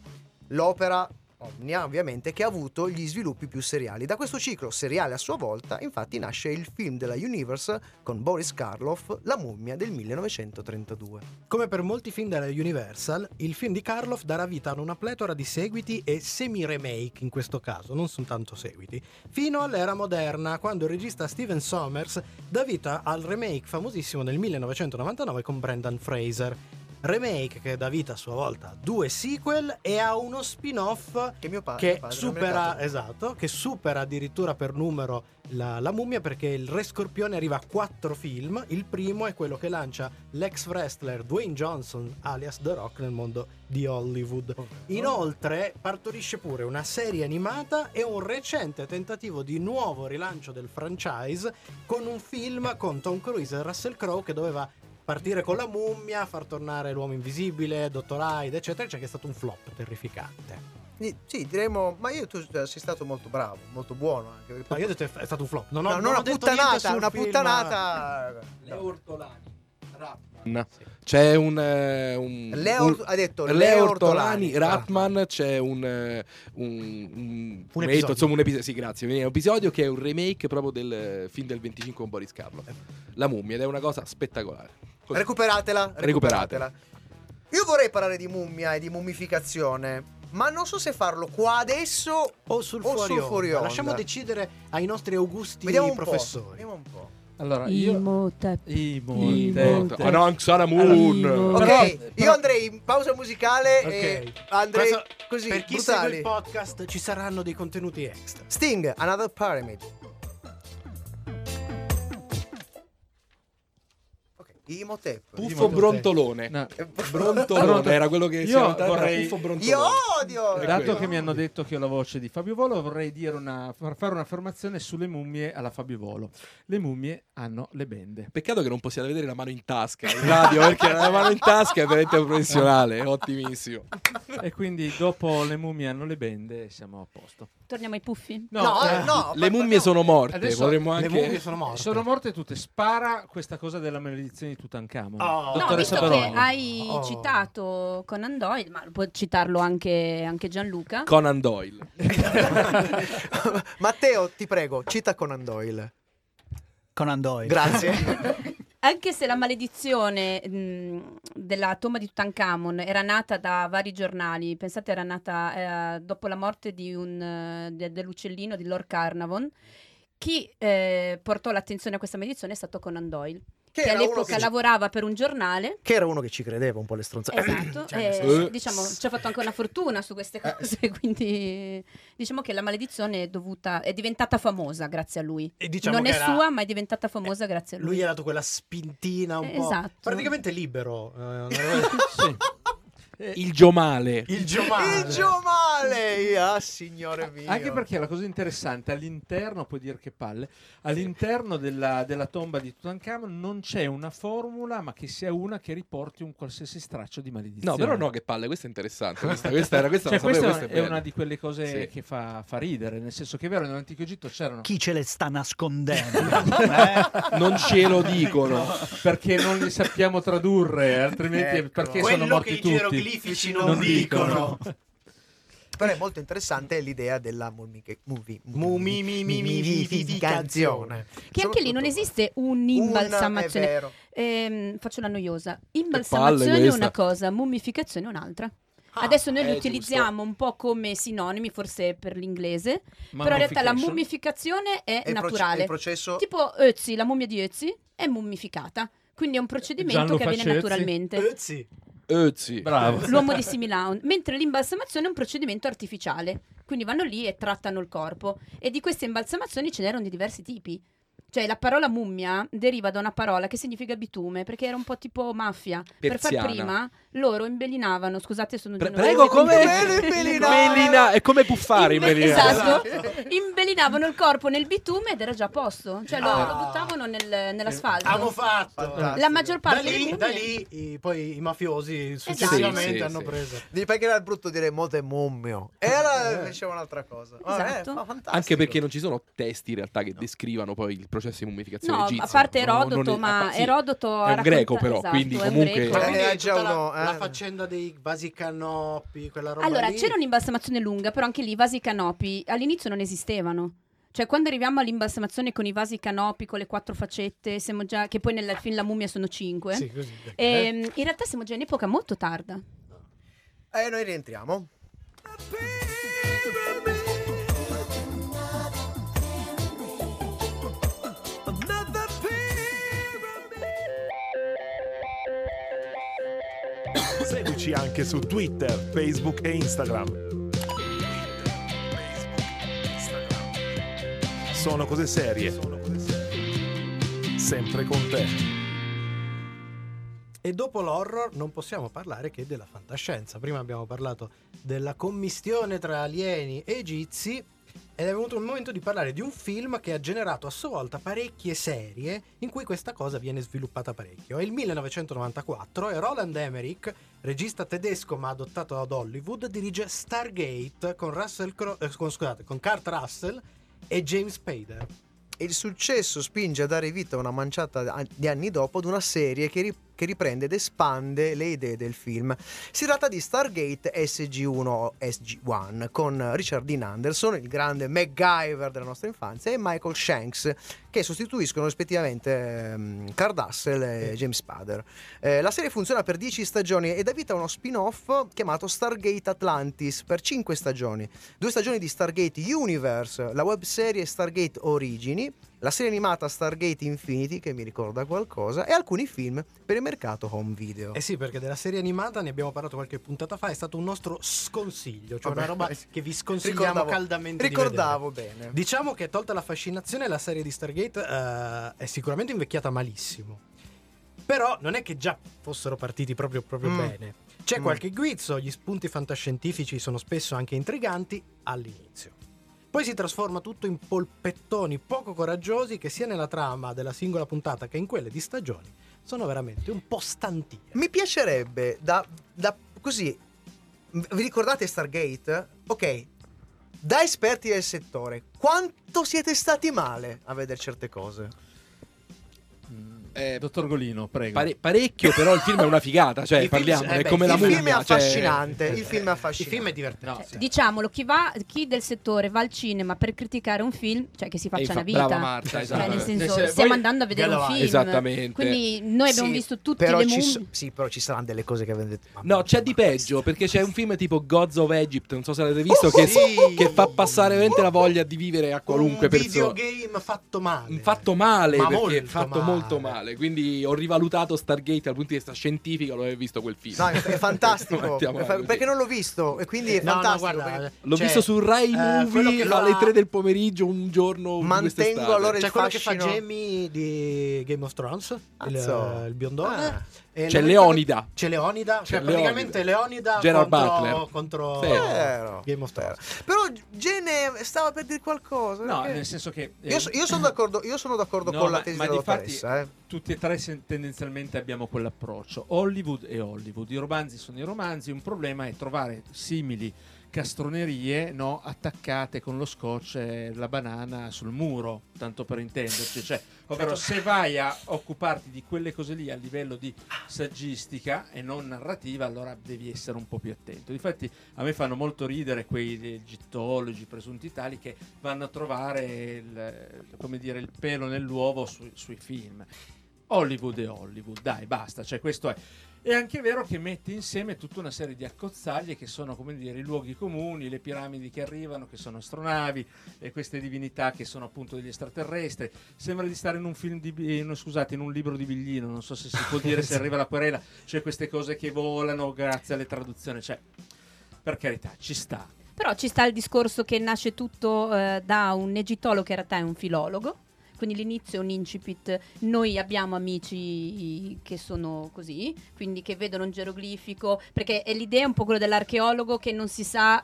l'opera omnia ovviamente che ha avuto gli sviluppi più seriali. Da questo ciclo seriale a sua volta infatti nasce il film della Universal con Boris Karloff, La mummia del millenovecentotrentadue. Come per molti film della Universal, il film di Karloff darà vita ad una pletora di seguiti e semi-remake, in questo caso non soltanto seguiti, fino all'era moderna, quando il regista Steven Sommers dà vita al remake famosissimo del millenovecentonovantanove con Brendan Fraser. Remake che dà vita a sua volta a due sequel e a uno spin-off che, mio pa- che mio padre supera, esatto, che supera addirittura per numero la, la mummia, perché il Re Scorpione arriva a quattro film. Il primo è quello che lancia l'ex wrestler Dwayne Johnson alias The Rock nel mondo di Hollywood. Inoltre partorisce pure una serie animata e un recente tentativo di nuovo rilancio del franchise con un film con Tom Cruise e Russell Crowe che doveva partire con la mummia, far tornare l'uomo invisibile, Dottor Hyde, eccetera, cioè che è stato un flop terrificante. Sì, diremmo, ma io tu sei stato molto bravo, molto buono anche. No, io ho detto è stato un flop. Non ho, no, non non ho una detto puttanata, una film, puttanata. Le ortolani, Ratman. No. C'è un, un, Leo, un ha detto Leo Ortolani, Ratman, c'è un un, un, un episodio, insomma un episodio, sì, grazie, un episodio che è un remake proprio del film del venticinque con Boris Karloff, La mummia, ed è una cosa spettacolare. Recuperatela, recuperatela. Io vorrei parlare di mummia e di mummificazione, ma non so se farlo qua adesso o sul, o fuori, sul fuori onda. Lasciamo decidere ai nostri augusti vediamo professori. Un vediamo un po'. Allora io Imhotep. Imhotep. Ah no, Xana Moon. Ok, però, io andrei in pausa musicale, okay. E andrei Paso, così per chi brutali. Segue il podcast ci saranno dei contenuti extra. Sting, Another Pyramid. Imhotep. Puffo Imhotep. Brontolone. No. Brontolone era quello che io vorrei. Puffo Brontolone. Io odio. Dato che mi hanno detto che ho la voce di Fabio Volo, vorrei dire una fare un'affermazione sulle mummie alla Fabio Volo. Le mummie hanno le bende. Peccato che non possiate vedere la mano in tasca in radio, perché la mano in tasca è veramente professionale, ottimissimo. E quindi dopo le mummie hanno le bende siamo a posto. Torniamo ai puffi? No, no, eh, no le mummie no. sono morte. Adesso, potremmo anche... Le mummie sono morte. Sono morte tutte. Spara questa cosa della maledizione di Tutankhamon. Oh. Dottoressa Baroni. No, visto che hai oh. citato Conan Doyle, ma può citarlo anche, anche Gianluca. Conan Doyle. Matteo, ti prego, cita Conan Doyle. Conan Doyle. Grazie. Anche se la maledizione mh, della tomba di Tutankhamon era nata da vari giornali, pensate era nata eh, dopo la morte di un, de, dell'uccellino di Lord Carnarvon, chi eh, portò l'attenzione a questa maledizione è stato Conan Doyle, che, che all'epoca che lavorava ci... per un giornale. Che era uno che ci credeva un po' alle stronzate. Esatto, e, diciamo ci ha fatto anche una fortuna su queste cose, quindi diciamo che la maledizione è dovuta, è diventata famosa grazie a lui. E diciamo non è era... sua, ma è diventata famosa eh, grazie a lui. Lui ha dato quella spintina un eh, po'. Esatto. Praticamente libero. Eh, sì. Il giomale. Il giomale. Il giomale. Ah, signore mio. Anche perché la cosa interessante, all'interno, puoi dire che palle, all'interno della, della tomba di Tutankhamon non c'è una formula, ma che sia una che riporti un qualsiasi straccio di maledizione. No, però no, che palle, questa è interessante. Questa, questa era questa, cioè, sapevo, questa è, questa è una di quelle cose sì. che fa, fa ridere, nel senso che è vero, nell'antico Egitto c'erano... Chi ce le sta nascondendo? eh? Non ce lo dicono, perché non li sappiamo tradurre, altrimenti ecco. Perché quello sono morti tutti. Non, non dicono, dicono. Però è molto interessante l'idea della mummificazione, che anche lì non esiste un'imbalsamazione. Ehm, faccio la noiosa. Imbalsamazione è una cosa, mummificazione è un'altra. Ah, adesso noi li utilizziamo giusto. Un po' come sinonimi forse per l'inglese, però in realtà la mummificazione è, è naturale proce- è il processo... tipo Ötzi, la mummia di Ötzi è mummificata. Quindi è un procedimento Gianlu che avviene Facezzi. naturalmente. Ötzi. Ötzi. Bravo. L'uomo di Similaun. Mentre l'imbalsamazione è un procedimento artificiale. Quindi vanno lì e trattano il corpo. E di queste imbalsamazioni ce n'erano di diversi tipi. Cioè la parola mummia deriva da una parola che significa bitume, perché era un po' tipo mafia. Perziana. Per far prima loro imbellinavano, scusate sono Pre- prego come imbellinavano è come buffare Inbe- esatto imbellinavano il corpo nel bitume ed era già a posto, cioè lo, ah. lo buttavano nel, nell'asfalto. Avevo fatto Fantastico. La maggior parte da lì, da lì i, poi i mafiosi successivamente esatto. sì, sì, hanno sì. preso di, perché era brutto dire moto è mummio e era eh. diceva un'altra cosa esatto. ah, eh, anche perché non ci sono testi in realtà che no. descrivano poi il processo di mummificazione egizio. No, a parte Erodoto, no, è, ma sì, Erodoto è un greco però, esatto, quindi comunque è già uno la faccenda dei vasi canopi, quella roba allora lì. C'era un'imbalsamazione lunga, però anche lì i vasi canopi all'inizio non esistevano. Cioè quando arriviamo all'imbalsamazione con i vasi canopi, con le quattro facette, siamo già che poi nel film La mummia sono cinque. Sì, così, ehm, eh. In realtà siamo già in epoca molto tarda. E eh, noi rientriamo. Seguici anche su Twitter, Facebook e Instagram. Sono cose serie. Sempre con te. E dopo l'horror non possiamo parlare che della fantascienza. Prima abbiamo parlato della commistione tra alieni e egizi ed è venuto il momento di parlare di un film che ha generato a sua volta parecchie serie in cui questa cosa viene sviluppata parecchio. È il millenovecentonovantaquattro e Roland Emmerich, regista tedesco ma adottato ad Hollywood, dirige Stargate con Russell Crowe, eh, scusate, con Kurt Russell e James Spader. E il successo spinge a dare vita una manciata di anni dopo ad una serie che, ri- che riprende ed espande le idee del film. Si tratta di Stargate S G uno, S G uno con Richard Dean Anderson, il grande MacGyver della nostra infanzia, e Michael Shanks, che sostituiscono rispettivamente um, Kurt Russell e James Spader. Eh, la serie funziona per dieci stagioni e dà vita a uno spin-off chiamato Stargate Atlantis per cinque stagioni. Due stagioni di Stargate Universe, la web serie Stargate Origini, la serie animata Stargate Infinity, che mi ricorda qualcosa, e alcuni film per il mercato home video. Eh sì, perché della serie animata ne abbiamo parlato qualche puntata fa, è stato un nostro sconsiglio, cioè Vabbè, una roba che vi sconsigliamo ricordavo, caldamente Ricordavo di bene. Diciamo che tolta la fascinazione la serie di Stargate uh, è sicuramente invecchiata malissimo. Però non è che già fossero partiti proprio, proprio mm. bene. C'è mm. qualche guizzo, gli spunti fantascientifici sono spesso anche intriganti all'inizio. Poi si trasforma tutto in polpettoni poco coraggiosi che sia nella trama della singola puntata che in quelle di stagioni sono veramente un po' stantine. Mi piacerebbe da, da così, vi ricordate Stargate? Ok, da esperti del settore, quanto siete stati male a vedere certe cose? Eh, Dottor Golino, prego. Pare- parecchio, però il film è una figata, cioè parliamone, eh è come la mummia. Il film è affascinante, cioè... il film è affascinante. Il film è divertente. Cioè, diciamolo, chi va, chi del settore va al cinema per criticare un film, cioè che si faccia fa- una vita. Brava Marta, esatto. Cioè, nel senso, se stiamo andando a vedere un film. Esattamente. Quindi noi abbiamo sì, visto tutti le mummie. So- sì, però ci saranno delle cose che avete detto. Mamma no, c'è di peggio, perché c'è un film tipo Gods of Egypt, non so se l'avete visto, oh, che, sì. che fa passare veramente la voglia di vivere a qualunque un persona. Un videogame fatto male. Fatto male, ma perché fatto molto male. Quindi ho rivalutato Stargate dal punto di vista scientifico. L'ho visto quel film, no, è fantastico perché non l'ho visto e quindi è no, fantastico. No, guarda, l'ho cioè, visto su Rai eh, Movie fa... alle tre del pomeriggio un giorno. Mantengo allora il c'è fascino. Quello che fa Jamie di Game of Thrones, il, il biondone. Ah. C'è Leonida. Che... C'è Leonida, c'è cioè Leonida. Praticamente Leonida Gerard contro, contro Zero. Game of Thrones. Zero. Però Gene stava per dire qualcosa. No, perché... nel senso che eh... io, so, io sono d'accordo, io sono d'accordo no, con ma, la tesi della dottoressa. Eh. Tutti e tre se, tendenzialmente abbiamo quell'approccio. Hollywood è Hollywood, i romanzi sono i romanzi. Un problema è trovare simili castronerie, no, attaccate con lo scotch e la banana sul muro, tanto per intenderci, cioè, ovvero se vai a occuparti di quelle cose lì a livello di saggistica e non narrativa, allora devi essere un po' più attento. Difatti a me fanno molto ridere quei egittologi presunti tali che vanno a trovare il, come dire, il pelo nell'uovo su, sui film. Hollywood è Hollywood, dai, basta, cioè questo è. È anche vero che mette insieme tutta una serie di accozzaglie che sono, come dire, i luoghi comuni, le piramidi che arrivano, che sono astronavi, e queste divinità che sono appunto degli extraterrestri. Sembra di stare in un film di, eh, no, scusate, in un libro di Biglino, non so se si può dire, se arriva la querela, cioè queste cose che volano grazie alle traduzioni, cioè, per carità, ci sta. Però ci sta il discorso che nasce tutto eh, da un egittologo che in realtà è un filologo. Quindi l'inizio è un incipit. Noi abbiamo amici che sono così, quindi che vedono un geroglifico, perché è l'idea un po' quella dell'archeologo che non si sa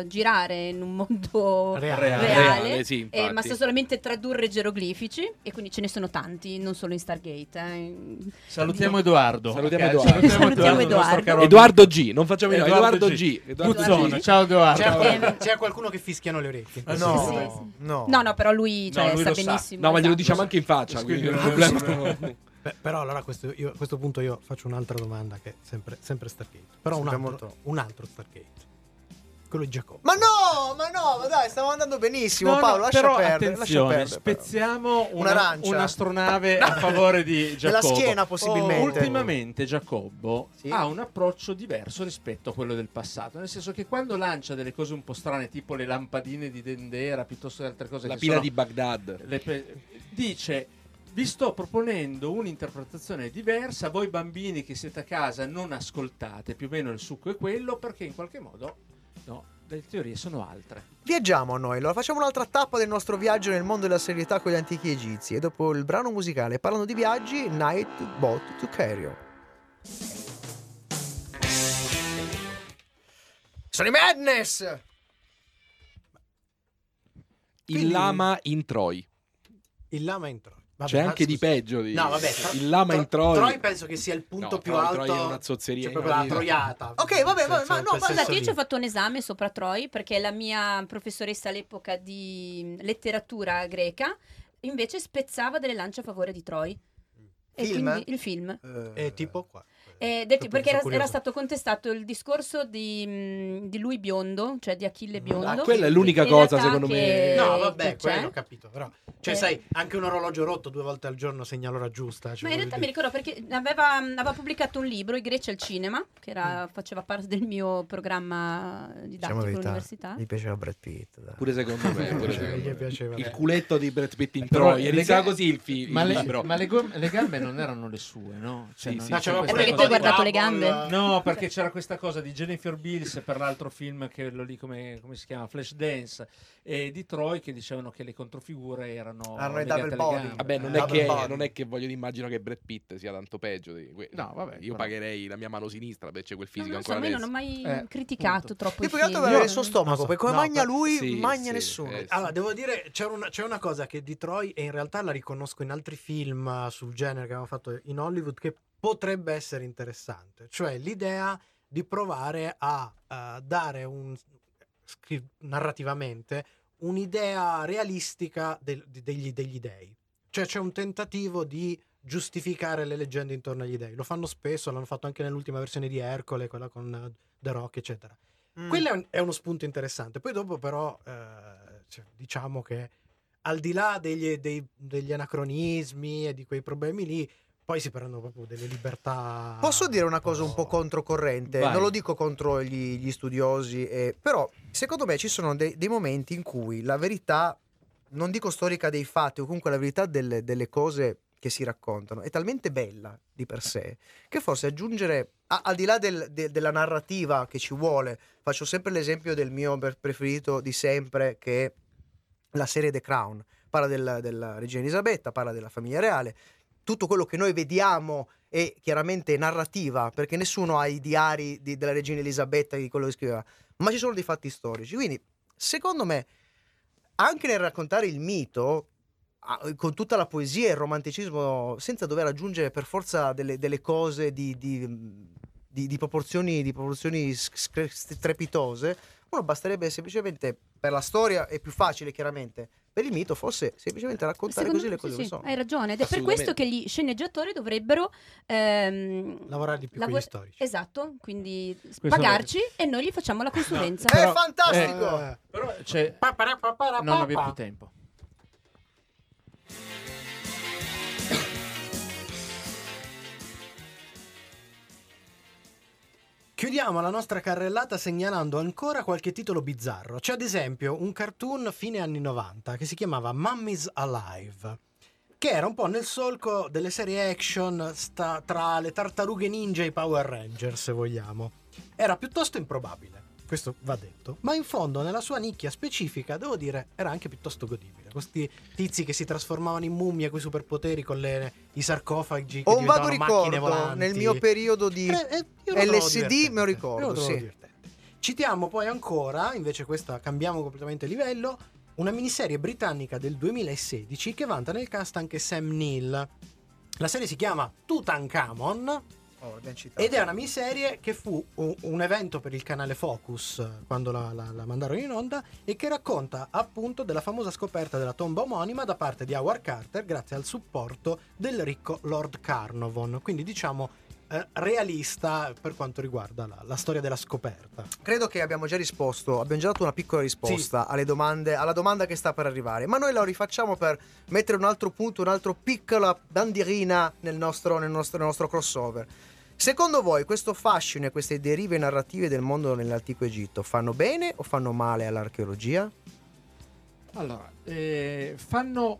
uh, girare in un mondo reale, reale, reale sì, eh, ma sa solamente tradurre geroglifici, e quindi ce ne sono tanti, non solo in Stargate. Eh. Salutiamo Edoardo. Salutiamo Edoardo. Salutiamo Salutiamo Edoardo. Edoardo. Edoardo G, non facciamo Edoardo, Edoardo G. G. Edoardo G. G. Ciao Edoardo. C'è, qual- c'è qualcuno che fischiano le orecchie. Ah, no. Sì, sì, sì. no, no, no, però lui, cioè, no, lui sa benissimo. Sa. No, ma glielo diciamo anche in faccia, quindi non è un problema. Beh, però allora questo, io, a questo punto io faccio un'altra domanda che è sempre, sempre Stargate. Però un altro, un altro Stargate, quello di Giacomo. Ma no, ma no, ma dai, stiamo andando benissimo, no, Paolo, no, lascia però perdere. Attenzione, lascia perdere, spezziamo però. Una, un'astronave a favore di Giacomo. Nella schiena possibilmente. Oh, ultimamente Giacomo sì. ha un approccio diverso rispetto a quello del passato, nel senso che quando lancia delle cose un po' strane, tipo le lampadine di Dendera, piuttosto che altre cose, la che pila sono, di Baghdad, pe- dice: vi sto proponendo un'interpretazione diversa, voi bambini che siete a casa non ascoltate, più o meno il succo è quello, perché in qualche modo, no, le teorie sono altre. Viaggiamo noi, allora facciamo un'altra tappa del nostro viaggio nel mondo della serietà con gli antichi egizi, e dopo il brano musicale, parlando di viaggi, Night Boat to Cairo. Sono i Madness! Il Quindi... lama in Troy. Il lama in Troy. Vabbè, c'è anche di peggio di... no vabbè tro- il lama tro- in Troy Troy penso che sia il punto no, più Troy, alto Troy è una zozzeria, cioè proprio la troiata. Ok, vabbè, vabbè, ma no, guardate, io ci ho fatto un esame sopra Troy perché la mia professoressa all'epoca di letteratura greca invece spezzava delle lance a favore di Troy. Film? E quindi il film uh, è tipo qua Eh, detto, perché era, era stato contestato il discorso di, di lui biondo, cioè di Achille biondo. Ah, quella è l'unica cosa secondo me. No, vabbè, quello ho capito, però cioè eh. sai, anche un orologio rotto due volte al giorno segna l'ora giusta, cioè. Ma in realtà dire. mi ricordo perché aveva, aveva pubblicato un libro, I Greci al cinema, che era, faceva parte del mio programma didattico all'università. Mi piaceva Brad Pitt. Dai. Pure secondo me, pure secondo me. Piaceva, il culetto di Brad Pitt in Troia, lega così il film. Ma, le, ma le, go- le gambe non erano le sue, no? Cioè, sì, non sì, c'era quella hai guardato le gambe? No, perché c'era questa cosa di Jennifer Beals per l'altro film che lo lì come, come si chiama Flashdance, e di Troy, che dicevano che le controfigure erano ah, legate alle gambe. Vabbè, non, eh, è che, non è che voglio immagino che Brad Pitt sia tanto peggio di que- no, vabbè, io pagherei la mia mano sinistra perché c'è quel fisico no, ancora so, adesso. Io non ho mai eh, criticato punto. troppo. Io poi altro aveva il suo stomaco, so, perché come no, magna lui, sì, magna sì, nessuno. Eh, sì. Allora, devo dire, c'è una, c'è una cosa che di Troy, e in realtà la riconosco in altri film sul genere che abbiamo fatto in Hollywood, che potrebbe essere interessante, cioè l'idea di provare a uh, dare un, scri- narrativamente un'idea realistica del, degli, degli dei, cioè c'è un tentativo di giustificare le leggende intorno agli dei, lo fanno spesso, l'hanno fatto anche nell'ultima versione di Ercole, quella con uh, The Rock eccetera. mm. Quello è, un, è uno spunto interessante, poi dopo però eh, cioè, diciamo che al di là degli, dei, degli anacronismi e di quei problemi lì, poi si prendono proprio delle libertà. Posso dire una cosa un po' controcorrente? Vai. Non lo dico contro gli, gli studiosi, eh, però secondo me ci sono de- dei momenti in cui la verità, non dico storica dei fatti, o comunque la verità delle, delle cose che si raccontano è talmente bella di per sé che forse aggiungere, a- al di là del, de- della narrativa che ci vuole, faccio sempre l'esempio del mio preferito di sempre, che è la serie The Crown. Parla del, della regina Elisabetta, parla della famiglia reale. Tutto quello che noi vediamo è chiaramente narrativa, perché nessuno ha i diari di, della regina Elisabetta, di quello che scriveva, ma ci sono dei fatti storici. Quindi, secondo me, anche nel raccontare il mito, con tutta la poesia e il romanticismo, senza dover aggiungere per forza delle, delle cose di, di, di, di proporzioni, di proporzioni strepitose, uno basterebbe semplicemente, per la storia è più facile chiaramente, per il mito forse semplicemente raccontare Secondo così me, le cose sì, che sono. Hai ragione, ed è per questo che gli sceneggiatori dovrebbero ehm, lavorare di più lav- con gli storici. Esatto, quindi questo pagarci è... e noi gli facciamo la consulenza. No, però, è fantastico! Eh, però c'è... non avevo più tempo. Chiudiamo la nostra carrellata segnalando ancora qualche titolo bizzarro. C'è ad esempio un cartoon fine anni novanta che si chiamava Mummy's Alive, che era un po' nel solco delle serie action sta tra le Tartarughe Ninja e i Power Rangers, se vogliamo. Era piuttosto improbabile, questo va detto, ma in fondo nella sua nicchia specifica, devo dire, era anche piuttosto godibile. Questi tizi che si trasformavano in mummie coi superpoteri, con le, i sarcofagi che diventavano macchine volanti. Ho un vago ricordo, nel mio periodo di eh, eh, L S D me lo ricordo, lo sì. Citiamo poi ancora, invece questa cambiamo completamente livello, una miniserie britannica del duemilasedici che vanta nel cast anche Sam Neill. La serie si chiama Tutankhamon, oh, ed è una miniserie che fu un evento per il canale Focus quando la, la, la mandarono in onda, e che racconta appunto della famosa scoperta della tomba omonima da parte di Howard Carter grazie al supporto del ricco Lord Carnarvon, quindi diciamo eh, realista per quanto riguarda la, la storia della scoperta. Credo che abbiamo già risposto, abbiamo già dato una piccola risposta, sì, alle domande, alla domanda che sta per arrivare, ma noi la rifacciamo per mettere un altro punto, un'altra piccola bandierina nel nostro, nel nostro, nel nostro crossover. Secondo voi questo fascino e queste derive narrative del mondo nell'antico Egitto fanno bene o fanno male all'archeologia? Allora, eh, fanno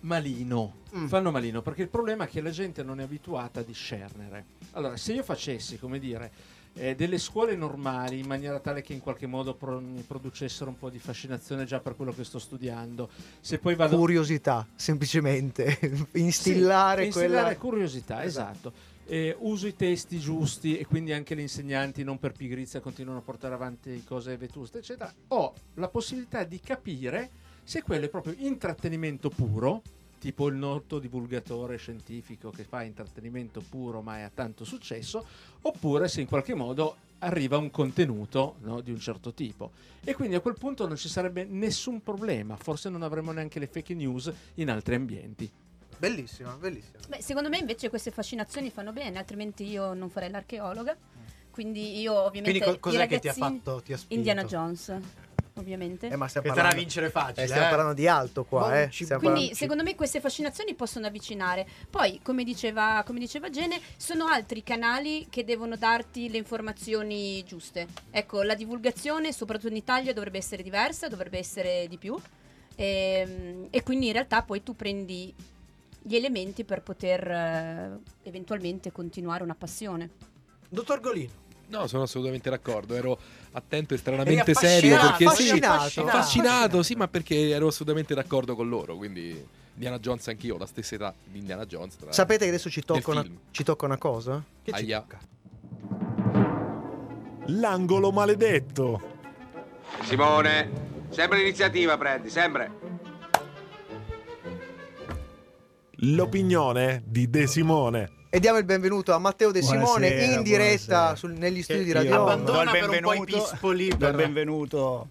malino, mm. fanno malino, perché il problema è che la gente non è abituata a discernere. Allora, se io facessi, come dire, eh, delle scuole normali in maniera tale che in qualche modo pro- mi producessero un po' di fascinazione già per quello che sto studiando, se poi vado... Curiosità, semplicemente, instillare, sì, quella... Instillare curiosità, esatto. esatto. Eh, uso i testi giusti e quindi anche gli insegnanti non per pigrizia continuano a portare avanti cose vetuste eccetera, ho la possibilità di capire se quello è proprio intrattenimento puro, tipo il noto divulgatore scientifico che fa intrattenimento puro ma è a tanto successo, oppure se in qualche modo arriva un contenuto, no, di un certo tipo, e quindi a quel punto non ci sarebbe nessun problema, forse non avremmo neanche le fake news in altri ambienti. Bellissima, bellissima. Beh, secondo me invece queste fascinazioni fanno bene, altrimenti io non farei l'archeologa. Quindi io ovviamente... Quindi co- cos'è che ti ha fatto? Ti ha spinto? Indiana Jones, ovviamente. Eh, ma stiamo che parlando... sarà vincere facile. Eh, stiamo eh. parlando di alto qua, eh. Quindi parlando... secondo me queste fascinazioni possono avvicinare. Poi, come diceva, come diceva Gene, sono altri canali che devono darti le informazioni giuste. Ecco, la divulgazione, soprattutto in Italia, dovrebbe essere diversa, dovrebbe essere di più. E, e quindi in realtà poi tu prendi... gli elementi per poter eh, eventualmente continuare una passione. Dottor Golino. No, sono assolutamente d'accordo, ero attento e stranamente serio perché affascinato, sì, affascinato, affascinato, sì, ma perché ero assolutamente d'accordo con loro, quindi Indiana Jones anch'io, la stessa età di Indiana Jones. Tra Sapete che adesso ci tocca una, ci tocca una cosa? Che Aia. Ci tocca? L'angolo maledetto. Simone, sempre l'iniziativa prendi, sempre. L'opinione di De Simone. E diamo il benvenuto a Matteo De Simone, buonasera, in diretta sul, negli studi di Radio Ohm. Do il benvenuto, do il benvenuto.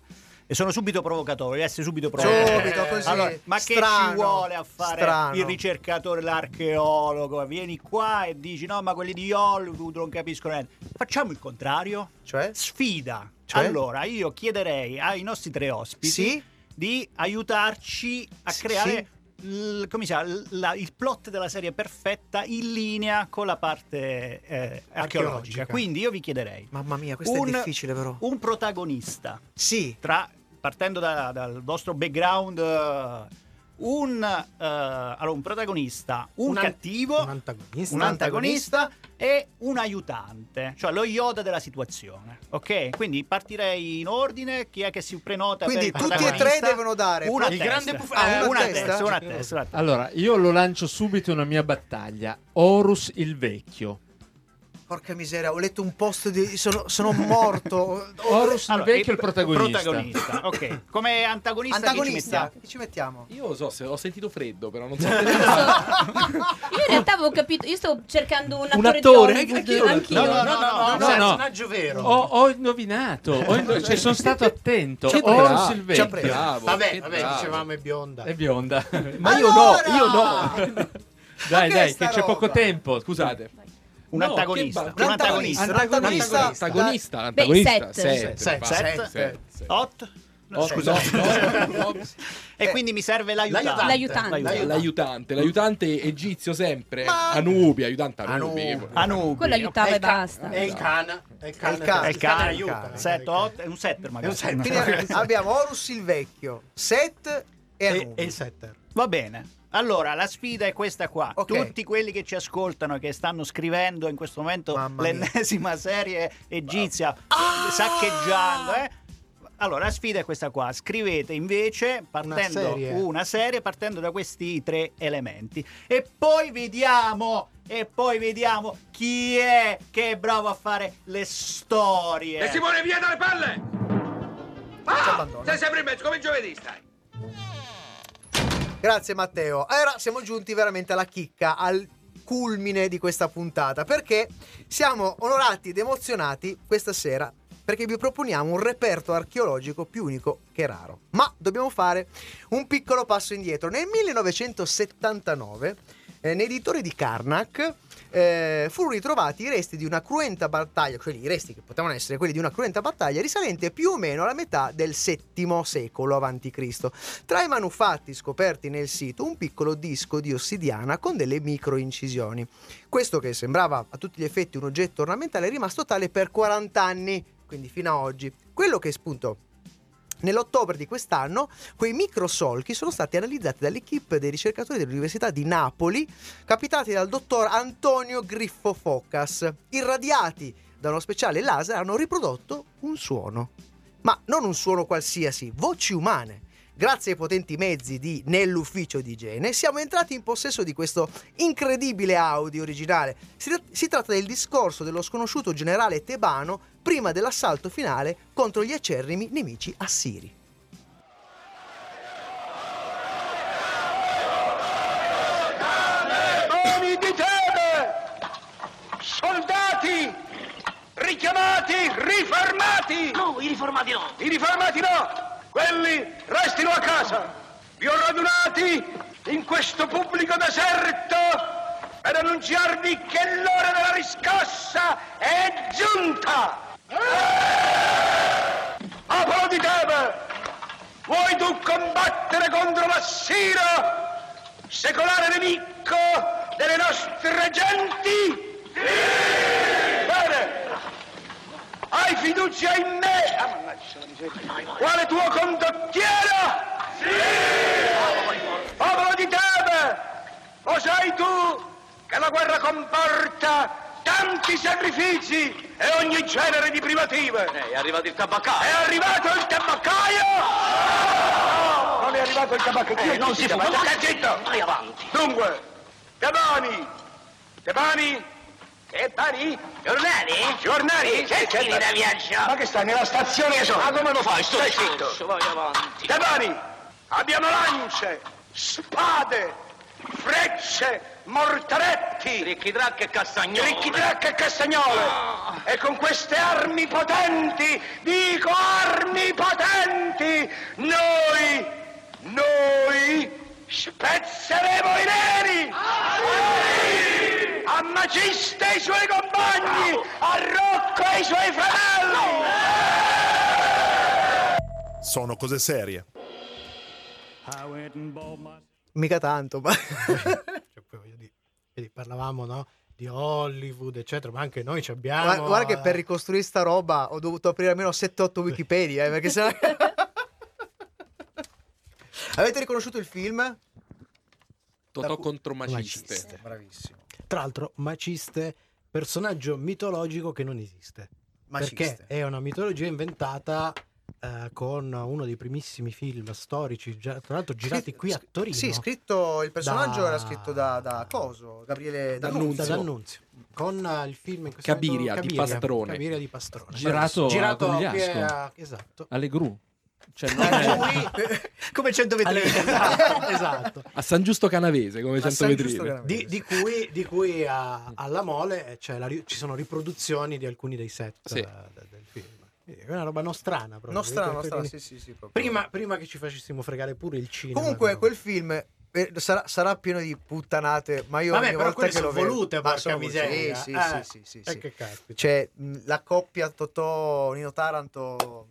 E sono subito provocatorio, devi essere subito provocatorio. Subito, così. Allora, ma strano, che ci vuole a fare strano. Il ricercatore, l'archeologo? Vieni qua e dici no, ma quelli di Hollywood non capiscono niente. Facciamo il contrario, cioè sfida. Cioè? Allora, io chiederei ai nostri tre ospiti, sì? Di aiutarci a creare... Sì? L, come si chiama, il plot della serie perfetta in linea con la parte eh, archeologica. Quindi io vi chiederei, mamma mia, questo un, è difficile però, un protagonista, sì, tra, partendo da, dal vostro background, uh, un, uh, allora, un protagonista, un, un cattivo, an- un, antagonista, un antagonista e un aiutante, cioè lo Yoda della situazione. Ok, quindi partirei in ordine. Chi è che si prenota? Quindi per tutti e tre devono dare una il testa. Grande puff- ah, una, una testa, testa, una testa, una testa. Allora io lo lancio subito, una mia battaglia: Horus il Vecchio. Porca miseria, ho letto un post di sono, sono morto. Horus allora, il Vecchio è il protagonista. protagonista. Ok. Come antagonista, antagonista chi, ci chi ci mettiamo? Io lo so, se ho sentito freddo, però non so. Io in realtà avevo capito, io stavo cercando un attore, un attore? Di Hollywood, anch'io. No, no, no, no, no, no, no, personaggio vero. Ho, ho indovinato, ho indovinato cioè, sono stato attento. Horus il Vecchio. Bravo, vabbè, vabbè, bravo. Dicevamo è bionda. È bionda. Ma allora! io no, io no. Dai, ma dai, che c'è roba? Poco tempo, scusate. Un, no, antagonista. Ba- un antagonista, un antagonista, antagonista, antagonista, antagonista, antagonista. Beh, set. Set. Set. Set. Set. Set. Set. Hot. No, scusa. No, no. E quindi mi serve l'aiutante. L'aiutante. L'aiutante. L'aiutante. L'aiutante egizio sempre. Ma... Anubi, aiutante Anubi. Anubi. Anubi. Quello aiutava e basta. E il Kana. E il Kana. Il Kana aiuta. È un setter magari. Un setter. Abbiamo Horus il Vecchio, Set e Anubi. E il setter. Va bene. Allora, la sfida è questa qua. Okay. Tutti quelli che ci ascoltano e che stanno scrivendo in questo momento l'ennesima serie egizia, ah! saccheggiando, eh? Allora, la sfida è questa qua. Scrivete invece partendo una serie. una serie partendo da questi tre elementi. E poi vediamo e poi vediamo chi è che è bravo a fare le storie. E Simone, via dalle palle! Ah! Sei sempre in mezzo, come giovedì stai. Grazie Matteo. Allora siamo giunti veramente alla chicca, al culmine di questa puntata, perché siamo onorati ed emozionati questa sera perché vi proponiamo un reperto archeologico più unico che raro. Ma dobbiamo fare un piccolo passo indietro. Nel millenovecentosettantanove eh, nei dintorni di Karnak eh, furono ritrovati i resti di una cruenta battaglia, cioè i resti che potevano essere quelli di una cruenta battaglia risalente più o meno alla metà del settimo secolo avanti Cristo Tra i manufatti scoperti nel sito un piccolo disco di ossidiana con delle microincisioni. Questo, che sembrava a tutti gli effetti un oggetto ornamentale, è rimasto tale per quaranta anni, quindi fino a oggi. Quello che spuntò nell'ottobre di quest'anno, quei microsolchi sono stati analizzati dall'equipe dei ricercatori dell'Università di Napoli, capitati dal dottor Antonio Griffo Focas. Irradiati da uno speciale laser hanno riprodotto un suono, ma non un suono qualsiasi, voci umane. Grazie ai potenti mezzi di Nell'Ufficio di Gene siamo entrati in possesso di questo incredibile audio originale. Si, si tratta del discorso dello sconosciuto generale tebano prima dell'assalto finale contro gli acerrimi nemici assiri. Uomini di Tebe! Soldati! Richiamati! Riformati! No, i riformati no! I riformati no! Quelli restino a casa, vi ho radunati in questo pubblico deserto per annunciarvi che l'ora della riscossa è giunta! Popolo di Tebe, vuoi tu combattere contro l'assiro, secolare nemico delle nostre genti? Sì! Bene! Hai fiducia in me? Ah, mannaggia, la miseria. Quale tuo condottiero? Sì! Popolo di Tebe, lo sai tu che la guerra comporta tanti sacrifici e ogni genere di privative? Eh, è arrivato il tabaccaio. È arrivato il tabaccaio? Oh! Non è arrivato il tabaccaio. Eh, non si può. Stai zitto. Vai avanti. Dunque, Tebani, Tebani, Che pari? Giornali? Giornali? Che scrivi da viaggio? Ma che stai nella stazione che sono? Ma come lo fai? Sto zitto. Vai avanti. Tebani, abbiamo lance, spade, frecce, mortaretti. Ricchidrac e castagnole. Ricchidrac e castagnole. Ah. E con queste armi potenti, dico armi potenti, noi, noi spezzeremo i neri. Ah. Ammaciste i suoi compagni, arrocco i suoi fratelli. Sono cose serie. Mica tanto, ma cioè, poi voglio dire, vedi, parlavamo, no? Di Hollywood, eccetera, ma anche noi ci abbiamo. Guarda, guarda che per ricostruire sta roba ho dovuto aprire almeno sette otto Wikipedia, eh, perché sennò... Avete riconosciuto il film? Totò contro Maciste. Maciste. Bravissimo. Tra l'altro Maciste, personaggio mitologico che non esiste, Maciste. Perché è una mitologia inventata eh, con uno dei primissimi film storici, tra l'altro girati qui a Torino. Sì, scritto, il personaggio da... era scritto da, da Coso, Gabriele D'Annunzio. D'Annunzio. Con uh, il film in Cabiria, momento, Cabiria, di Pastrone. Cabiria di Pastrone. Girato, Girato a Gugliasco. A... Esatto. Alle gru. Cioè, non è... come centovetrine, esatto, esatto, a San Giusto Canavese, come centovetrine, di, di cui, di cui a, alla Mole, cioè la, ci sono riproduzioni di alcuni dei set, sì, del, del film. È una roba nostrana, proprio. Nostrana, nostrana, sì, sì, sì, proprio. Prima, prima che ci facessimo fregare pure il cinema. Comunque, quel film sarà, sarà pieno di puttanate, ma io, vabbè, però quelle sono volute, porca miseria. Sì, sì, sì, sì, sì. Eh, che caspita. Cioè, la coppia Totò Nino Taranto.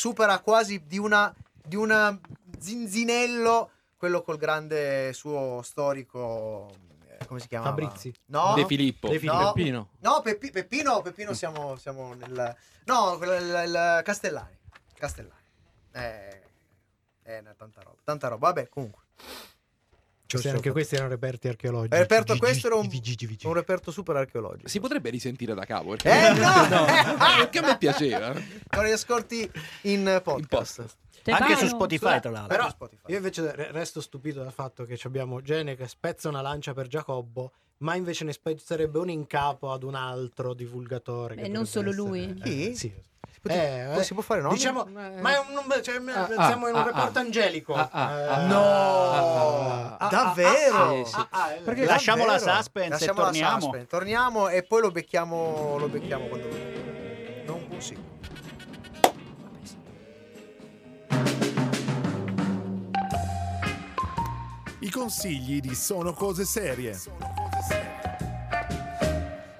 supera quasi di una di una zinzinello quello col grande suo storico, come si chiama? Fabrizi. No, De Filippo. De Filippo. No. Peppino. No, Peppi, Peppino, Peppino siamo, siamo nel... No, il, il Castellari. Castellari. Eh, eh, tanta roba. Tanta roba. Vabbè, comunque. Cioè, anche fatto. Questi erano reperti archeologici. Reperto, G G, questo era un, G G, G G, G G. Un reperto super archeologico. Si potrebbe risentire da capo. Perché eh, no! no. Perché a me piaceva. Con gli ascolti in podcast. In podcast. Anche su Spotify, tra l'altro. Però Spotify. Io invece resto stupito dal fatto che abbiamo Gene che spezza una lancia per Giacobbo, ma invece ne spezzerebbe uno in capo ad un altro divulgatore. E non solo essere... lui? Eh, sì. sì. Eh, eh, si può fare, no? Diciamo, eh, ma è un, cioè, ah, siamo ah, in un ah, reparto ah, angelico. Ah, ah, eh, no, ah, davvero? Sì, sì. Ah, perché lasciamo davvero? la suspense lasciamo e torniamo. La suspense. Torniamo e poi lo becchiamo, lo becchiamo quando non così. I consigli di Sono Cose Serie. Sono cose serie.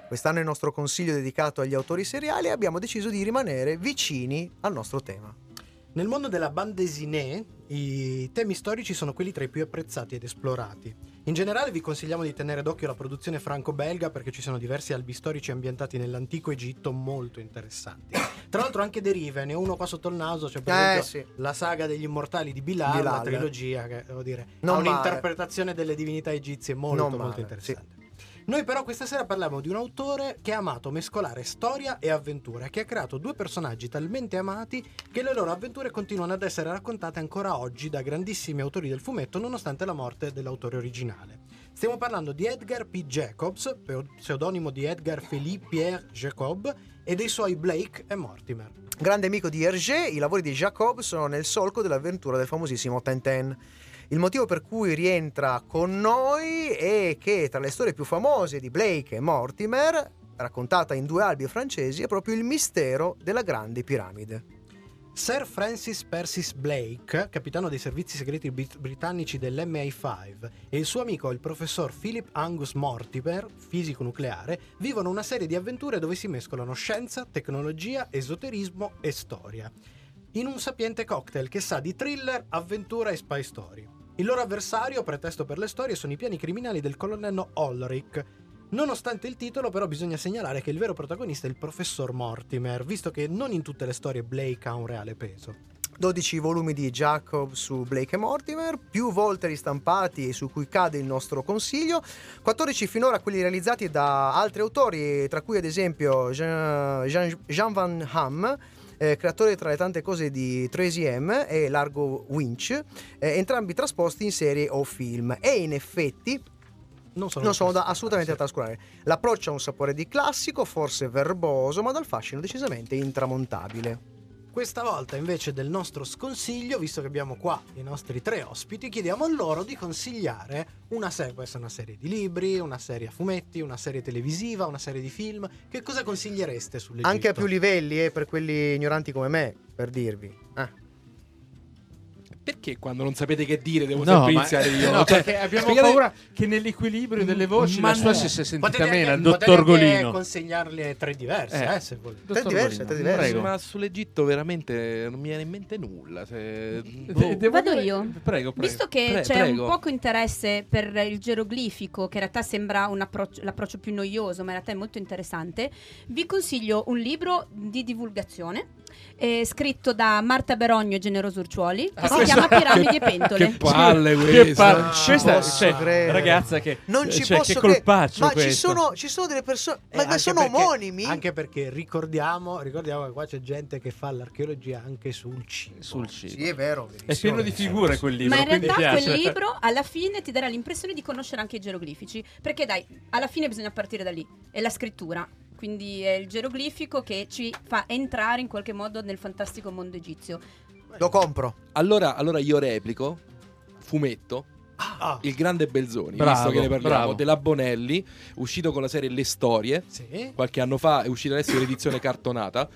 Quest'anno è il nostro consiglio dedicato agli autori seriali e abbiamo deciso di rimanere vicini al nostro tema. Nel mondo della bande dessinée, i temi storici sono quelli tra i più apprezzati ed esplorati. In generale vi consigliamo di tenere d'occhio la produzione franco-belga perché ci sono diversi albi storici ambientati nell'antico Egitto molto interessanti. Tra l'altro anche derive, ne ho uno qua sotto il naso, c'è cioè per eh, esempio sì. la saga degli immortali di Bilal, Bilal. la trilogia che devo dire, non ha un'interpretazione delle divinità egizie molto non molto male, interessante. Sì. Noi però questa sera parliamo di un autore che ha amato mescolare storia e avventura, che ha creato due personaggi talmente amati che le loro avventure continuano ad essere raccontate ancora oggi da grandissimi autori del fumetto nonostante la morte dell'autore originale. Stiamo parlando di Edgar P. Jacobs, pseudonimo di Edgar Philippe Pierre Jacob, e dei suoi Blake e Mortimer. Grande amico di Hergé, i lavori di Jacob sono nel solco dell'avventura del famosissimo Tintin. Il motivo per cui rientra con noi è che tra le storie più famose di Blake e Mortimer, raccontata in due albi francesi, è proprio il mistero della Grande Piramide. Sir Francis Percy Blake, capitano dei servizi segreti brit- britannici dell'M I cinque, e il suo amico, il professor Philip Angus Mortimer, fisico nucleare, vivono una serie di avventure dove si mescolano scienza, tecnologia, esoterismo e storia, in un sapiente cocktail che sa di thriller, avventura e spy story. Il loro avversario, pretesto per le storie, sono i piani criminali del colonnello Ulrich. Nonostante il titolo, però, bisogna segnalare che il vero protagonista è il professor Mortimer, visto che non in tutte le storie Blake ha un reale peso. dodici volumi di Jacob su Blake e Mortimer, più volte ristampati e su cui cade il nostro consiglio, quattordici finora quelli realizzati da altri autori, tra cui ad esempio Jean, Jean, Jean Van Hamme, Eh, creatore tra le tante cose di tre M e Largo Winch, eh, entrambi trasposti in serie o film, e in effetti non sono, non sono da, assolutamente da trascurare. L'approccio ha un sapore di classico, forse verboso, ma dal fascino decisamente intramontabile. Questa volta invece del nostro sconsiglio, visto che abbiamo qua i nostri tre ospiti, chiediamo a loro di consigliare una serie, può essere una serie di libri, una serie a fumetti, una serie televisiva, una serie di film. Che cosa consigliereste sull'Egitto? Anche a più livelli, eh, per quelli ignoranti come me, per dirvi. Eh. Perché quando non sapete che dire devo no, sempre iniziare io? No, cioè, perché abbiamo spiegare... paura che nell'equilibrio delle voci ma la sua no. si sia sentita potete meno, il dottor Golino. Consegnarle tre diverse, eh, eh se volete. Tre diverse, tre diverse. Ma sull'Egitto veramente non mi viene in mente nulla. Se... Boh. Devo Vado dire... io. Prego, prego. Visto che Pre- c'è prego. un poco interesse per il geroglifico, che in realtà sembra un approccio, l'approccio più noioso, ma in realtà è molto interessante, vi consiglio un libro di divulgazione. Eh, scritto da Marta Berogno e Generoso Urciuoli, che ah, si chiama Piramidi e Pentole. Che palle questa! Questa è ragazza che non ci cioè, posso che colpaccio ma ci sono, ci sono delle persone eh, ma che sono perché, omonimi. Anche perché ricordiamo, ricordiamo che qua c'è gente che fa l'archeologia anche sul cibo. Sul cibo. Sì, è vero, è pieno di figure quel libro. Ma in realtà piace. Quel libro alla fine ti darà l'impressione di conoscere anche i geroglifici, perché dai, alla fine bisogna partire da lì, è la scrittura. Quindi è il geroglifico che ci fa entrare in qualche modo nel fantastico mondo egizio. Lo compro. Allora, allora io replico, fumetto, ah. Il grande Belzoni, bravo, visto che ne parliamo, bravo. Della Bonelli, uscito con la serie Le Storie, sì. Qualche anno fa è uscita adesso l'edizione cartonata,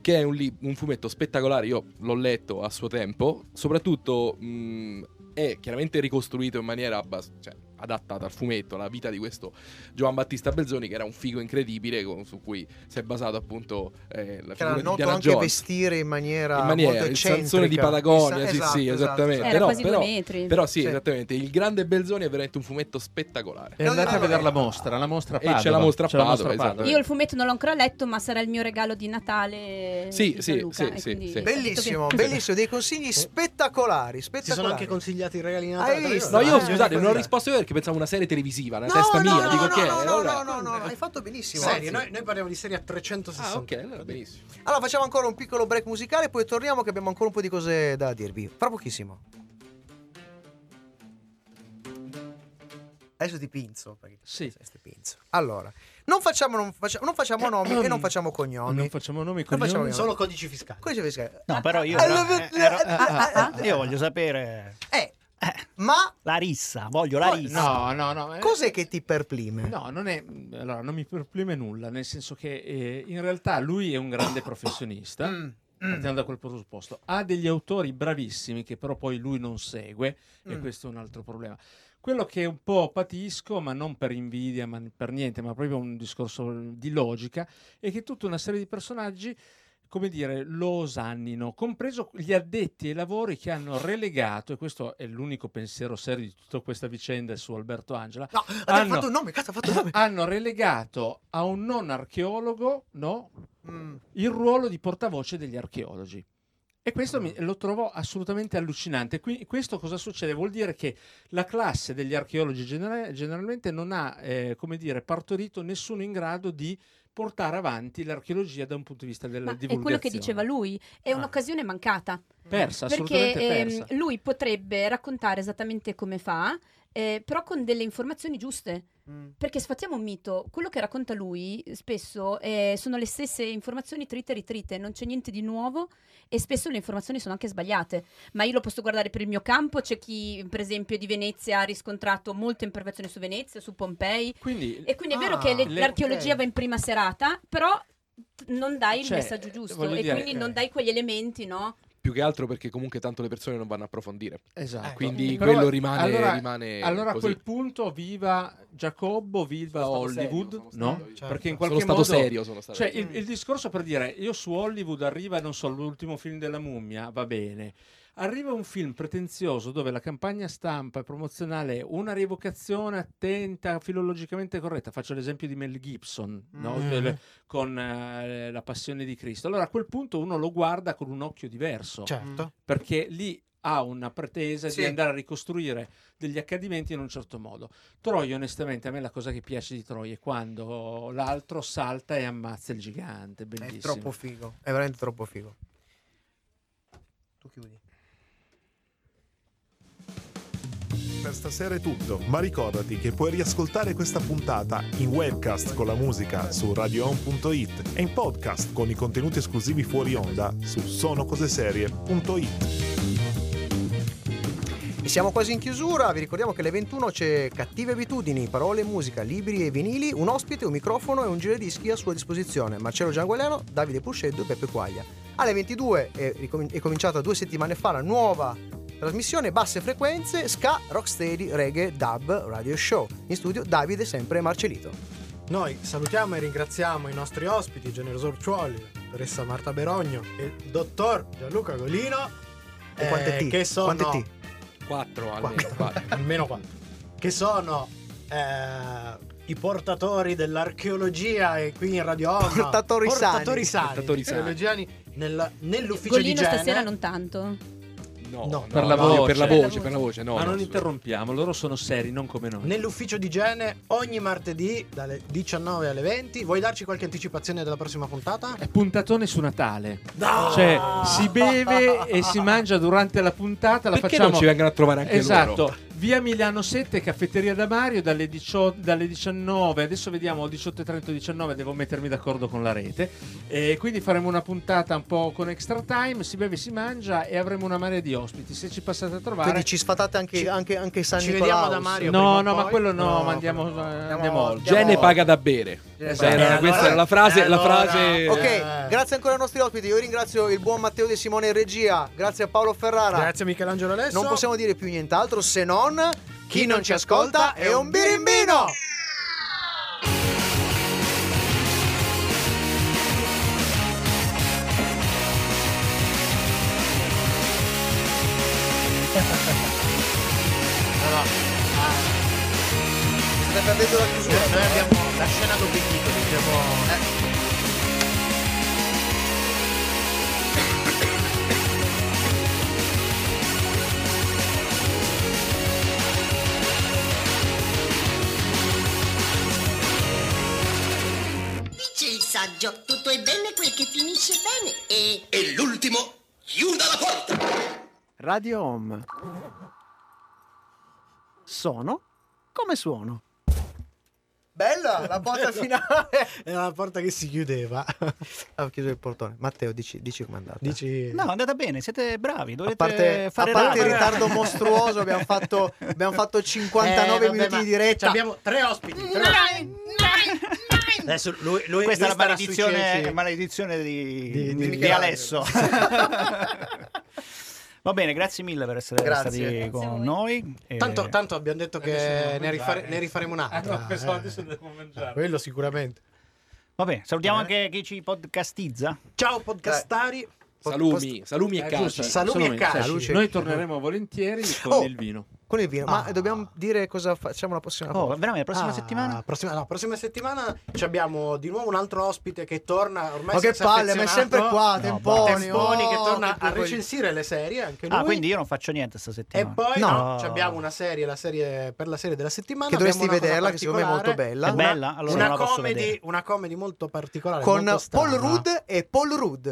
che è un, li- un fumetto spettacolare, io l'ho letto a suo tempo, soprattutto mh, è chiaramente ricostruito in maniera abbastanza... Cioè, adattata al fumetto, la vita di questo Giovan Battista Belzoni, che era un figo incredibile, con, su cui si è basato appunto eh, la che era noto Indiana anche Jones. Vestire in maniera, in maniera molto eccentrica, il Sansone di Patagonia, esatto, sì sì esattamente, era no, quasi però, due metri. Però sì, sì esattamente, il grande Belzoni è veramente un fumetto spettacolare, e andate no, a vedere no, la mostra la mostra a Padova, e c'è la mostra a Padova, esatto. Io il fumetto non l'ho ancora letto, ma sarà il mio regalo di Natale. Sì sì Luca, sì, sì, sì bellissimo che... bellissimo, dei consigli spettacolari, spettacolari. Si sono anche consigliati i regali di Natale. No, io scusate, non ho risposto io perché pensavo una serie televisiva nella testa mia, dico che no no no, hai fatto benissimo. Noi parliamo di serie a trecentosessanta. Ah, ok, allora benissimo. Allora facciamo ancora un piccolo break musicale, poi torniamo che abbiamo ancora un po' di cose da dirvi. Fra pochissimo. Adesso ti pinzo, perché sì. pinzo. Allora, non facciamo, non facciamo, non facciamo nomi e non facciamo cognomi. Non facciamo nomi e cognomi. Facciamo nomi. Solo codici fiscali. Codici fiscali. No, però io ero, eh, ero, eh, eh, eh, io voglio sapere. Eh Eh, ma la rissa, voglio la rissa. No, no, no. Cos'è che ti perplime? No, non è allora non mi perplime nulla, nel senso che eh, in realtà lui è un grande professionista, mm, partiamo mm. da quel presupposto. Ha degli autori bravissimi che però poi lui non segue mm. e questo è un altro problema. Quello che un po' patisco, ma non per invidia, ma per niente, ma proprio un discorso di logica, è che tutta una serie di personaggi, come dire, lo osannino, compreso gli addetti ai lavori che hanno relegato, e questo è l'unico pensiero serio di tutta questa vicenda su Alberto Angela, no, hanno, fatto un nome, cazzo, fatto un nome. hanno relegato a un non archeologo no, mm. il ruolo di portavoce degli archeologi. E questo mi, lo trovo assolutamente allucinante. Qui, questo cosa succede? Vuol dire che la classe degli archeologi genera- generalmente non ha, eh, come dire, partorito nessuno in grado di portare avanti l'archeologia da un punto di vista della Ma divulgazione. È quello che diceva lui, è ah. un'occasione mancata. Persa, assolutamente perché, persa. Perché ehm, lui potrebbe raccontare esattamente come fa, eh, però con delle informazioni giuste. Mm. Perché sfattiamo un mito, quello che racconta lui spesso eh, sono le stesse informazioni trite e ritrite, non c'è niente di nuovo e spesso le informazioni sono anche sbagliate, ma io lo posso guardare per il mio campo. C'è chi per esempio di Venezia ha riscontrato molte imperfezioni su Venezia, su Pompei, quindi, e quindi è ah, vero che le, le, l'archeologia okay. va in prima serata, però non dai cioè, il messaggio giusto e dire, quindi eh. non dai quegli elementi, no? Più che altro perché comunque tanto le persone non vanno a approfondire. Esatto. Quindi però, quello rimane allora, rimane allora così. A quel punto viva Giacobbo, viva Hollywood, serio, no? Io, certo. Perché in qualche sono modo... Sono stato serio, sono stato Cioè il, il discorso per dire, io su Hollywood arriva, non so, l'ultimo film della mummia, va bene. Arriva un film pretenzioso dove la campagna stampa e promozionale è una rievocazione attenta, filologicamente corretta. Faccio l'esempio di Mel Gibson, mm. no? Del, con uh, La Passione di Cristo. Allora a quel punto uno lo guarda con un occhio diverso, certo. perché lì ha una pretesa sì. di andare a ricostruire degli accadimenti in un certo modo. Troia, onestamente, a me la cosa che piace di Troia è quando l'altro salta e ammazza il gigante, bellissimo. È troppo figo, è veramente troppo figo. Tu chiudi. Per stasera è tutto, ma ricordati che puoi riascoltare questa puntata in webcast con la musica su radio on punto it e in podcast con i contenuti esclusivi fuori onda su sono cose serie punto it. E siamo quasi in chiusura, vi ricordiamo che alle ventuno c'è Cattive Abitudini, parole, musica, libri e vinili, un ospite, un microfono e un giradischi a sua disposizione, Marcello Giangualiano, Davide Pusceddu e Peppe Quaglia. Alle ventidue è, ricom- è cominciata due settimane fa la nuova trasmissione Basse Frequenze, ska, rocksteady, reggae, dub, radio show. In studio Davide, sempre Marcellito. Noi salutiamo e ringraziamo i nostri ospiti, Generoso Urciuoli, dottoressa Marta Berogno e il dottor Gianluca Golino. E eh, quante T? Che sono... Quante T? Quattro, almeno quattro. Almeno quattro. Che sono... Eh... i portatori dell'archeologia e qui in Radio Ohm portatori, portatori sani, portatori sani nella, nell'ufficio Golino di Gene. Stasera non tanto no, no per, no, la voce, per la voce per la voce no, ma non, non interrompiamo, loro sono seri non come noi. Nell'ufficio di Gene ogni martedì dalle diciannove alle venti. Vuoi darci qualche anticipazione della prossima puntata? È puntatone su Natale, no! Cioè si beve e si mangia durante la puntata, la perché facciamo... non ci vengono a trovare anche esatto. loro esatto Via Milano sette, Caffetteria da Mario, dalle, diciotto, dalle diciannove, adesso vediamo diciotto e trenta diciannove, devo mettermi d'accordo con la rete, e quindi faremo una puntata un po' con extra time, si beve, si mangia e avremo una marea di ospiti, se ci passate a trovare. Quindi ci sfatate anche, ci, anche, anche San ci Nicolao. Ci vediamo da Mario. No, no, ma quello no, no ma andiamo, no, andiamo, andiamo oltre. Gene paga da bere. Esatto. Era, allora, questa era la frase, allora. la frase. Ok, eh. grazie ancora ai nostri ospiti. Io ringrazio il buon Matteo De Simone in regia, grazie a Paolo Ferrara, grazie a Michelangelo Alesso. Non possiamo dire più nient'altro se non Chi non ci ascolta è un birimbino! No, si sta perdendo la chiusura. Noi no, abbiamo la scena dopo il titolo, diciamo... Eh. Saggio, tutto è bene quel che finisce bene e... E l'ultimo, chiuda la porta! Radio Ohm. Sono come suono. Bella la porta finale! Era la porta che si chiudeva. Ho chiuso il portone. Matteo, dici, dici come è andata. Dici... No, è andata bene, siete bravi. Dovete a parte, fare a parte il ritardo mostruoso, abbiamo fatto, abbiamo fatto cinquantanove eh, minuti vabbè, di diretta. Abbiamo tre ospiti. Tre ospiti. No, no, no. Adesso lui, lui, questa lui è la maledizione, maledizione di, di, di, di, di Alesso. Va bene, grazie mille per essere grazie, stati grazie con noi. E... Tanto, tanto abbiamo detto che ne, rifare, ne rifaremo un'altra. Ah, no, eh, eh. mangiare. Quello sicuramente. Va bene, salutiamo eh. anche chi ci podcastizza. Ciao podcastari. Salumi, salumi e caci. Salumi e caci. Noi torneremo volentieri con oh. il vino. Con il vino, ah. ma dobbiamo dire cosa facciamo la prossima oh, volta? Veramente, la prossima ah. settimana? Prossima, no, prossima settimana ci abbiamo di nuovo un altro ospite che torna. Ormai ma che palle, ma è sempre qua, no, Temponi. Temponi oh, che torna a recensire poi... le serie. Anche lui. Ah, quindi io non faccio niente questa settimana. E poi no. no, abbiamo una serie, la serie per la serie della settimana. Che dovresti vederla, che secondo me è molto bella. È bella? Allora una, una, comedy, una comedy molto particolare. Con molto Paul Rudd e Paul Rudd.